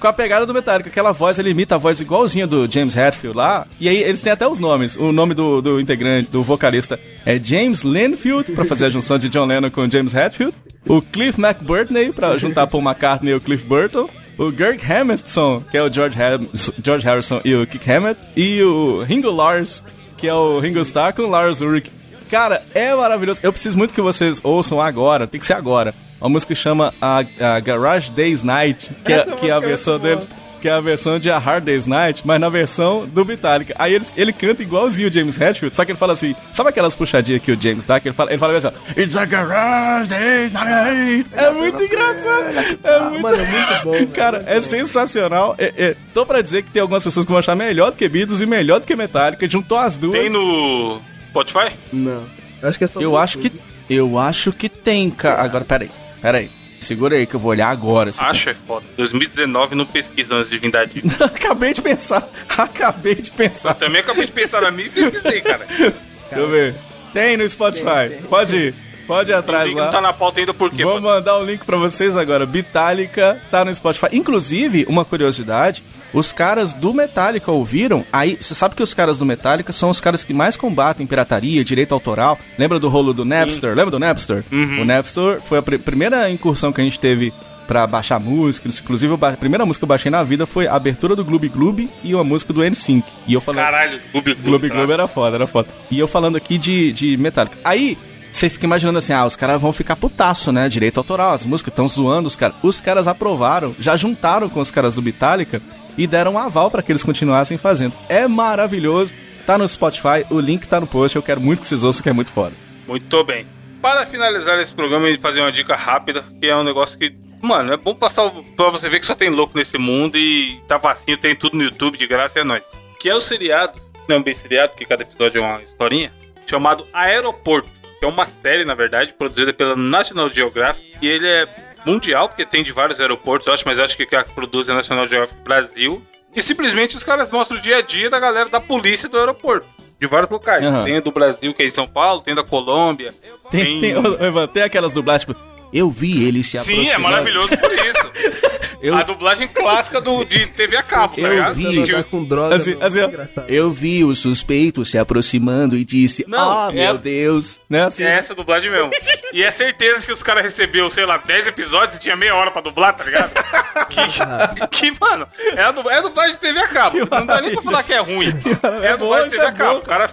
com a pegada do Metallica. Aquela voz, ele imita a voz igualzinha do James Hetfield lá. E aí eles têm até os nomes. O nome do, do integrante, do vocalista é James Lenfield, pra fazer a junção de John Lennon com James Hetfield. O Cliff McBurney, pra juntar Paul McCartney e o Cliff Burton. O Kirk Hammerson, que é o George, Ham- George Harrison e o Kirk Hammett. E o Ringo Lars, que é o Ringo Starr com o Lars Ulrich. Cara, é maravilhoso. Eu preciso muito que vocês ouçam agora. Tem que ser agora. Uma música que chama a, a Garage Days Night, que é, que é a versão é deles, que é a versão de A Hard Days Night, mas na versão do Metallica. Aí eles, ele canta igualzinho o James Hetfield, só que ele fala assim, sabe aquelas puxadinhas que o James dá? Que ele fala, ele fala assim, It's a Garage Days Night. É muito engraçado. É muito, mano, é muito bom. Cara, é sensacional. É, é... Tô pra dizer que tem algumas pessoas que vão achar melhor do que Beatles e melhor do que Metallica. Juntou as duas. Tem no... Spotify? Não. Eu acho que é só eu acho que, eu acho que tem, cara. Agora, peraí. Peraí. Segura aí que eu vou olhar agora. Acha, é foda. dois mil e dezenove não pesquisa antes de vir da Diva. Acabei de pensar. Acabei de pensar. Eu também acabei de pensar na minha e pesquisei, cara. Deixa eu ver. Tem no Spotify. Tem, tem. Pode ir. Pode ir atrás lá. Não tá na pauta ainda por quê? Vou pode? mandar o um link pra vocês agora. Beatálica tá no Spotify. Inclusive, uma curiosidade... Os caras do Metallica ouviram, aí você sabe que os caras do Metallica são os caras que mais combatem pirataria, direito autoral. Lembra do rolo do Napster? Sim. Lembra do Napster? Uhum. O Napster foi a pr- primeira incursão que a gente teve pra baixar música. Inclusive, a primeira música que eu baixei na vida foi a abertura do Gloob Gloob e uma música do N Sync. E eu falando... Caralho, Gloob Gloob. Gloob Gloob era foda, era foda. E eu falando aqui de, de Metallica. Aí... Você fica imaginando assim, ah, os caras vão ficar putaço, né? Direito autoral, as músicas estão zoando os caras. Os caras aprovaram, já juntaram com os caras do Metallica e deram um aval pra que eles continuassem fazendo. É maravilhoso, tá no Spotify, o link tá no post, eu quero muito que vocês ouçam, que é muito foda. Muito bem. Para finalizar esse programa e fazer uma dica rápida, que é um negócio que, mano, é bom passar pra você ver que só tem louco nesse mundo e tá facinho, tem tudo no YouTube, de graça, é nóis. Que é o seriado, não bem seriado, porque cada episódio é uma historinha, chamado Aeroporto. Que é uma série, na verdade, produzida pela National Geographic. E ele é mundial, porque tem de vários aeroportos, eu acho, mas eu acho que a que produz é a National Geographic Brasil. E simplesmente os caras mostram o dia a dia da galera da polícia do aeroporto. De vários locais. Uhum. Tem a do Brasil, que é em São Paulo, tem da Colômbia. Tem, tem... tem, tem aquelas dublagens, tipo, eu vi ele se aproximando. Sim, é maravilhoso por isso. Eu... A dublagem clássica do, de T V a cabo, tá ligado? Eu vi, tá com droga, assim, assim, eu vi o suspeito se aproximando e disse, ah, oh, é... meu Deus. Né? Assim, é essa dublagem mesmo. E é certeza que os caras recebeu, sei lá, dez episódios e tinha meia hora pra dublar, tá ligado? Que, que mano, é a dublagem de T V a cabo. Não dá nem pra falar que é ruim. É a dublagem de T V a cabo. O cara,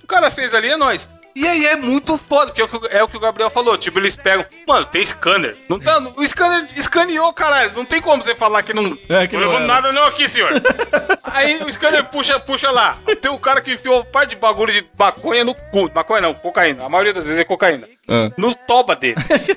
o cara fez ali, é nóis. E aí é muito foda, porque é o que o Gabriel falou. Tipo, eles pegam... Mano, tem scanner. Não tá, o scanner escaneou, caralho. Não tem como você falar que não... É, que não levou nada não aqui, senhor. Aí o scanner puxa, puxa lá. Tem um cara que enfiou um par de bagulho de maconha no cu. Maconha não, cocaína. A maioria das vezes é cocaína. Ah. No toba dele.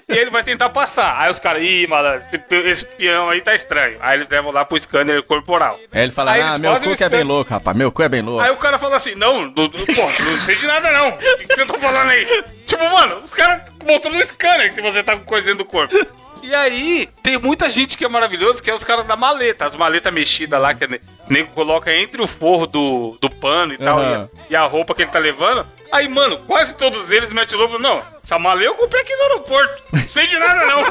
E ele vai tentar passar. Aí os caras... Ih, malandro, esse peão aí tá estranho. Aí eles levam lá pro scanner corporal. Aí ele fala... Aí ah, meu cu que é bem louco, rapaz. Meu cu é bem louco. Aí o cara fala assim... Não, do, do, pô, não sei de nada não. Eu tô falando aí. Tipo, mano, os caras mostram no scanner que você tá com coisa dentro do corpo. E aí, tem muita gente que é maravilhoso, que é os caras da maleta. As maletas mexidas lá, que o nego coloca entre o forro do, do pano e tal, uhum. e, e a roupa que ele tá levando. Aí, mano, quase todos eles metem louco. Não, essa maleta eu comprei aqui no aeroporto. Não sei de nada, não.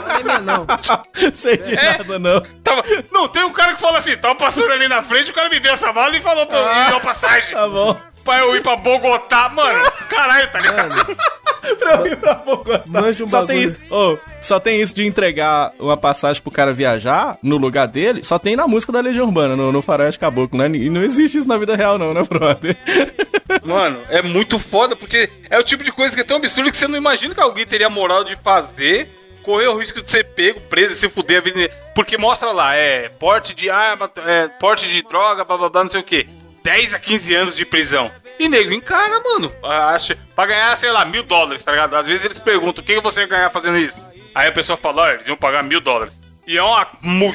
Não sei de é, nada, não. Tava, não, tem um cara que fala assim, tava passando ali na frente, o cara me deu essa mala e falou pra eu ah, me dar uma passagem. Tá bom. Pra eu ir pra Bogotá, mano. Caralho, tá ligado? Mano, pra eu ir pra Bogotá. Manja um só bagulho. Tem isso, oh, só tem isso de entregar uma passagem pro cara viajar no lugar dele. Só tem na música da Legião Urbana, no, no Faroeste Caboclo, né? E não existe isso na vida real, não, né, brother? Mano, é muito foda, porque é o tipo de coisa que é tão absurda que você não imagina que alguém teria moral de fazer, correr o risco de ser pego, preso e se fuder a vida dele. Porque mostra lá, é porte de arma, é, porte de droga, blá blá blá, não sei o quê. dez a quinze anos de prisão. E nego encara, mano. Acha, pra ganhar, sei lá, mil dólares, tá ligado? Às vezes eles perguntam, o que você ia ganhar fazendo isso? Aí a pessoa fala, ó, eles iam pagar mil dólares. E é uma,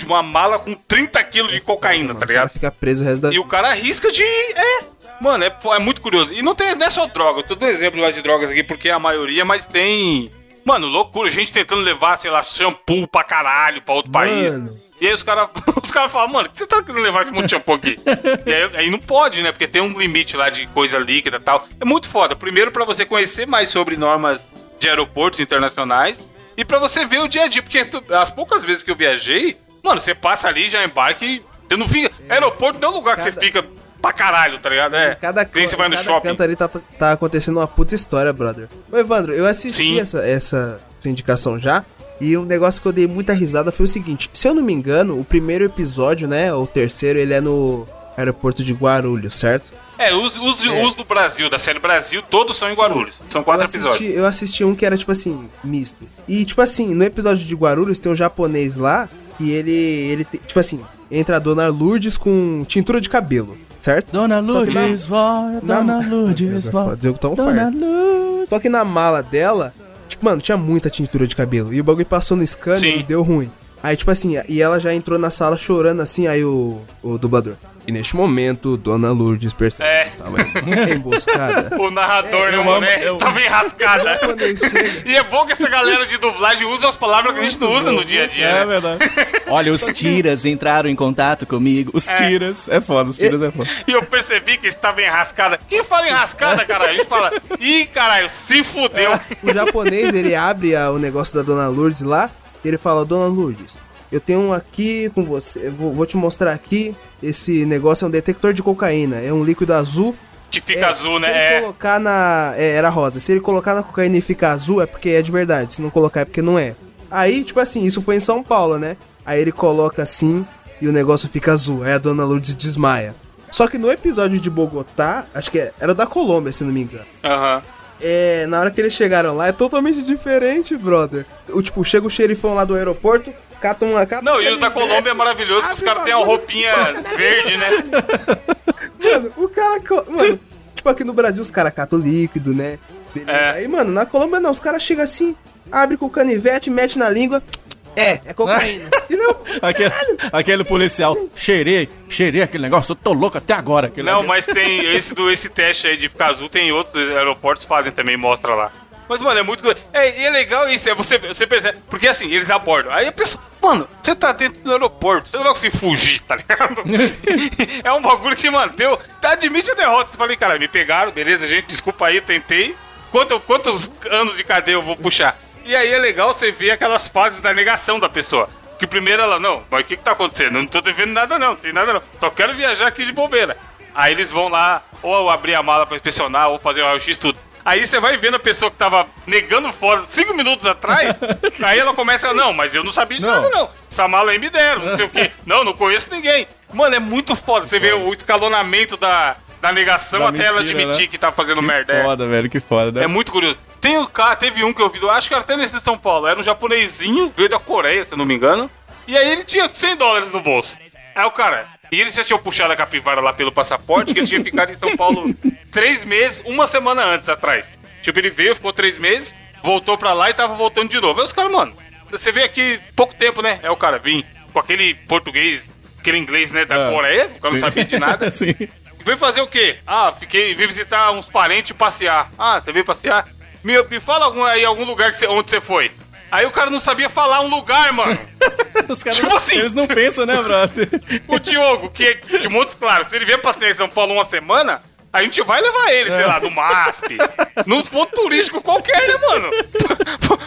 uma mala com trinta quilos de cocaína, tá ligado? Fica preso o resto da vida. E o cara arrisca de... É, mano, é, é muito curioso. E não, tem, não é só droga. Eu tô dando exemplo mais de drogas aqui, porque é a maioria, mas tem... Mano, loucura. Gente tentando levar, sei lá, shampoo pra caralho, pra outro mano. País. E aí os caras os cara falam, mano, o que você tá querendo levar esse monte de shampoo aqui? E aí, aí não pode, né? Porque tem um limite lá de coisa líquida e tal. É muito foda. Primeiro, pra você conhecer mais sobre normas de aeroportos internacionais e pra você ver o dia a dia. Porque tu, as poucas vezes que eu viajei, mano, você passa ali, já embarca e você não fica... É, aeroporto não é um lugar cada... que você fica pra caralho, tá ligado? É, cada, co... você vai no cada shopping. Canto ali tá, tá acontecendo uma puta história, brother. Ô, Evandro, eu assisti Sim. essa, essa indicação já. E um negócio que eu dei muita risada foi o seguinte, se eu não me engano, o primeiro episódio, né, ou o terceiro, ele é no aeroporto de Guarulhos, certo? É, os, os, é. os do Brasil, da série Brasil, todos são em Guarulhos, Sim. são quatro eu assisti, episódios. Eu assisti um que era, tipo assim, misto. E, tipo assim, no episódio de Guarulhos tem um japonês lá, e ele, ele tipo assim, entra a Dona Lourdes com tintura de cabelo, certo? Dona Lourdes, na... Dona Lourdes, Dona Lourdes. Só que na mala dela... Tipo, mano, tinha muita tintura de cabelo. E o bagulho passou no scanner Sim. e deu ruim. Aí, tipo assim, e ela já entrou na sala chorando assim, aí o, o dublador. E neste momento, Dona Lourdes percebe é. que estava emboscada. O narrador, é, não, mano, né? Eu... Estava enrascada. E é bom que essa galera de dublagem usa as palavras que a gente não usa no dia a dia. É, né? É verdade. Olha, os tiras entraram em contato comigo. Os é. tiras. É foda, os tiras é, é foda. E eu percebi que estava enrascada. Quem fala enrascada, caralho? A gente fala, ih, caralho, se fudeu. É. O japonês, ele abre a, o negócio da Dona Lourdes lá. Ele fala, Dona Lourdes, eu tenho um aqui com você, eu vou, vou te mostrar aqui, esse negócio é um detector de cocaína, é um líquido azul. Que fica é, azul, né? Se ele é. colocar na... É, era rosa. Se ele colocar na cocaína e ficar azul, é porque é de verdade, se não colocar é porque não é. Aí, tipo assim, isso foi em São Paulo, né? Aí ele coloca assim e o negócio fica azul, aí a Dona Lourdes desmaia. Só que no episódio de Bogotá, acho que era da Colômbia, se não me engano. Aham. Uhum. É, na hora que eles chegaram lá, é totalmente diferente, brother. O, tipo, chega o xerifão lá do aeroporto, cata uma... Cata não, e os da Colômbia é maravilhoso, que os caras têm uma roupinha verde, né? Mano, o cara... Mano, tipo, aqui no Brasil os caras catam líquido, né? Beleza. É. Aí, mano, na Colômbia não, os caras chegam assim, abre com o canivete, mete na língua... É, é cocaína. Ah. E não, aquele, aquele policial, cheirei, cheirei aquele negócio, eu tô louco até agora. Não, negócio. Mas tem esse, do, esse teste aí de ficar azul, tem outros aeroportos fazem também, mostra lá. Mas, mano, é muito... É, e é legal isso, é você, você percebe... Porque, assim, eles abordam. Aí a pessoa... Mano, você tá dentro do aeroporto, você não vai conseguir fugir, tá ligado? É um bagulho que, mano, deu... Admite a derrota. Você fala, cara, me pegaram, beleza, gente, desculpa aí, tentei. Quanto, quantos anos de cadeia eu vou puxar? E aí é legal você ver aquelas fases da negação da pessoa. Que primeiro ela, não, mas o que que tá acontecendo? Eu não tô devendo nada não, não tem nada não. Só quero viajar aqui de bobeira. Aí eles vão lá, ou abrir a mala pra inspecionar, ou fazer o raio-x, tudo. Aí você vai vendo a pessoa que tava negando fora cinco minutos atrás, aí ela começa, não, mas eu não sabia de não. nada não. Essa mala aí me deram, não sei o quê. Não, não conheço ninguém. Mano, é muito foda, você vê o escalonamento da... Da negação da até mentira, ela admitir, né? Que tá fazendo que merda. Que foda, é. velho, que foda, né? É muito curioso. Tem um cara, teve um que eu vi, acho que era até nesse de São Paulo, era um japonesinho, veio da Coreia, se eu não me engano, e aí ele tinha cem dólares no bolso. Aí o cara, e eles já tinham puxado a capivara lá pelo passaporte, que ele tinha ficado em São Paulo três meses, uma semana antes atrás. Tipo, ele veio, ficou três meses, voltou pra lá e tava voltando de novo. Aí os caras, mano, você veio aqui pouco tempo, né? É o cara, vim com aquele português, aquele inglês, né, da ah, Coreia, o cara não sabia de nada. Sim. Veio fazer o quê? Ah, fiquei, vim visitar uns parentes e passear. Ah, você veio passear? Me, me fala algum, aí algum lugar que cê, onde você foi. Aí o cara não sabia falar um lugar, mano. Os caras, tipo assim, eles não pensam, né, brother? O Diogo, que é de Montes Claros, se ele vier passear em São Paulo uma semana, a gente vai levar ele, é. sei lá, no M A S P, num ponto turístico qualquer, né, mano?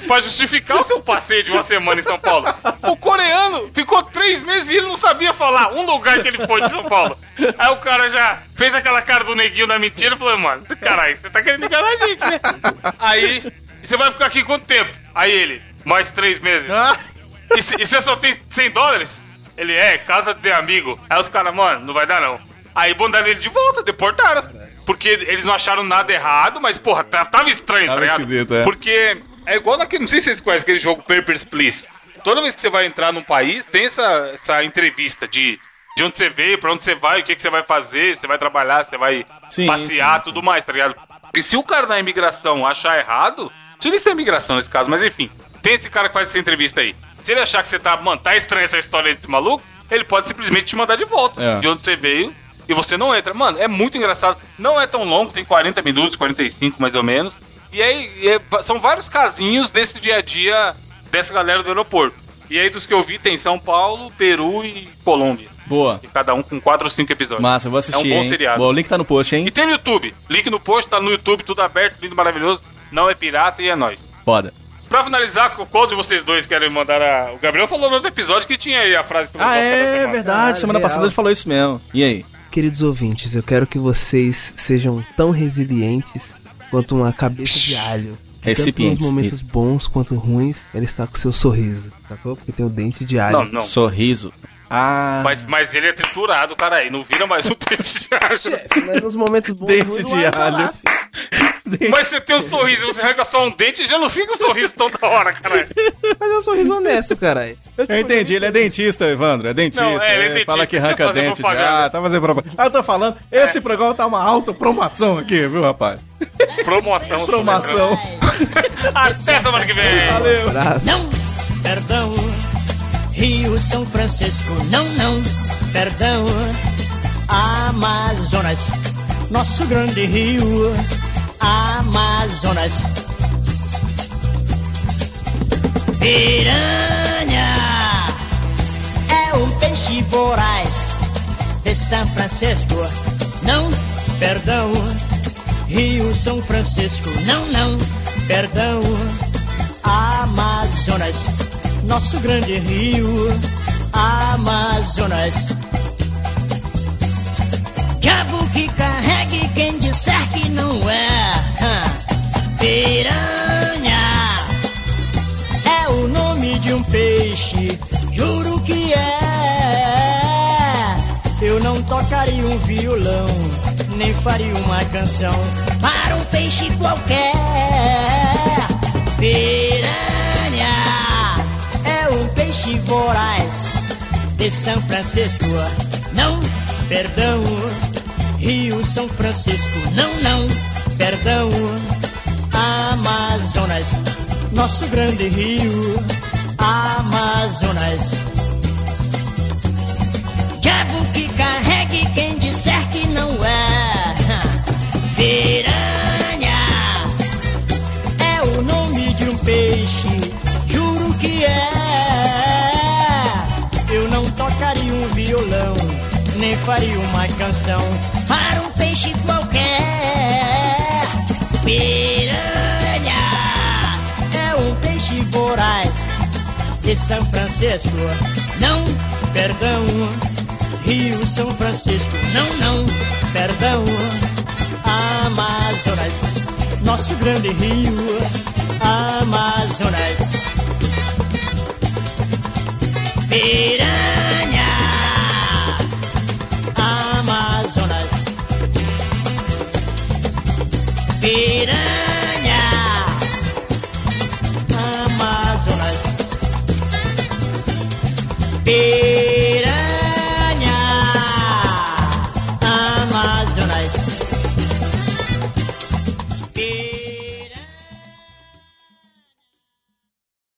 Pra justificar o seu passeio de uma semana em São Paulo. O coreano ficou três meses e ele não sabia falar um lugar que ele foi de São Paulo. Aí o cara já fez aquela cara do neguinho da mentira e falou, mano, caralho, você tá querendo enganar a gente, né? Aí, você vai ficar aqui quanto tempo? Aí ele, mais três meses. Ah? E você só tem cem dólares? Ele, é, casa de amigo. Aí os caras, mano, não vai dar não. Aí mandaram ele de volta, deportaram. Porque eles não acharam nada errado, mas, porra, tava estranho, tava tá ligado? Esquisito, é. Porque é igual naquele... Não sei se vocês conhecem aquele jogo Papers, Please. Toda vez que você vai entrar num país, tem essa, essa entrevista de, de onde você veio, pra onde você vai, o que, que você vai fazer, você vai trabalhar, você vai sim, passear, sim, tudo sim. mais, tá ligado? E se o cara da imigração achar errado... Não sei se é imigração nesse caso, mas enfim. Tem esse cara que faz essa entrevista aí. Se ele achar que você tá... Mano, tá estranha essa história desse maluco, ele pode simplesmente te mandar de volta. É. De onde você veio... E você não entra. Mano, é muito engraçado. Não é tão longo, tem quarenta minutos, quarenta e cinco mais ou menos. E aí, é, são vários casinhos desse dia a dia dessa galera do aeroporto. E aí, dos que eu vi, tem São Paulo, Peru e Colômbia. Boa. E cada um com quatro ou cinco episódios. Massa, eu vou assistir, é um bom hein? seriado. Boa, o link tá no post, hein? E tem no YouTube. Link no post, tá no YouTube, tudo aberto, lindo, maravilhoso. Não é pirata e é nóis. Foda. Pra finalizar, qual de vocês dois querem mandar a... O Gabriel falou no outro episódio que tinha aí a frase... Que ah, é, semana. verdade. Ah, semana real. passada ele falou isso mesmo. E aí? Queridos ouvintes, eu quero que vocês sejam tão resilientes quanto uma cabeça de alho. Tanto nos momentos isso. bons quanto ruins, ela está com seu sorriso, sacou? Porque tem o dente de alho. Não, não. Sorriso. Ah. Mas, mas ele é triturado, cara aí. Não vira mais um dente de alho. Chefe, mas nos momentos bons... Dente ruins, de alho. Lá, mas você tem um sorriso, você arranca só um dente e já não fica um sorriso toda hora, caralho. Mas é um sorriso honesto, caralho. Eu, tipo, eu entendi, ele é dentista, Evandro, é dentista. Não, é, ele é dentista. Fala que arranca tá dente já, tá fazendo propaganda. Ah, eu tô falando, é. esse programa tá uma alta promoção aqui, viu, rapaz? Promoção. Promoção. Até semana que vem. Valeu. Não, perdão, Rio, São Francisco, não, não, perdão, Amazonas, nosso grande rio. Amazonas, piranha é um peixe voraz de São Francisco, não, perdão, Rio, São Francisco, não, não, perdão, Amazonas, nosso grande rio, Amazonas. Cabo que carregue quem disser que não é piranha, é o nome de um peixe, juro que é. Eu não tocaria um violão, nem faria uma canção para um peixe qualquer. Piranha é um peixe voraz de São Francisco, não, perdão, Rio, São Francisco, não, não, perdão, Amazonas, nosso grande rio, Amazonas. Diabo que carregue quem disser que não é piranha, é o nome de um peixe, juro que é. Eu não tocaria um violão, nem faria uma canção para um peixe qualquer. Piranha é um peixe voraz de de São Francisco, não, perdão, Rio, São Francisco, não, não, perdão, Amazonas, nosso grande rio, Amazonas. Piranha, Amazonas. Piranha, Amazonas. Piranha, Amazonas.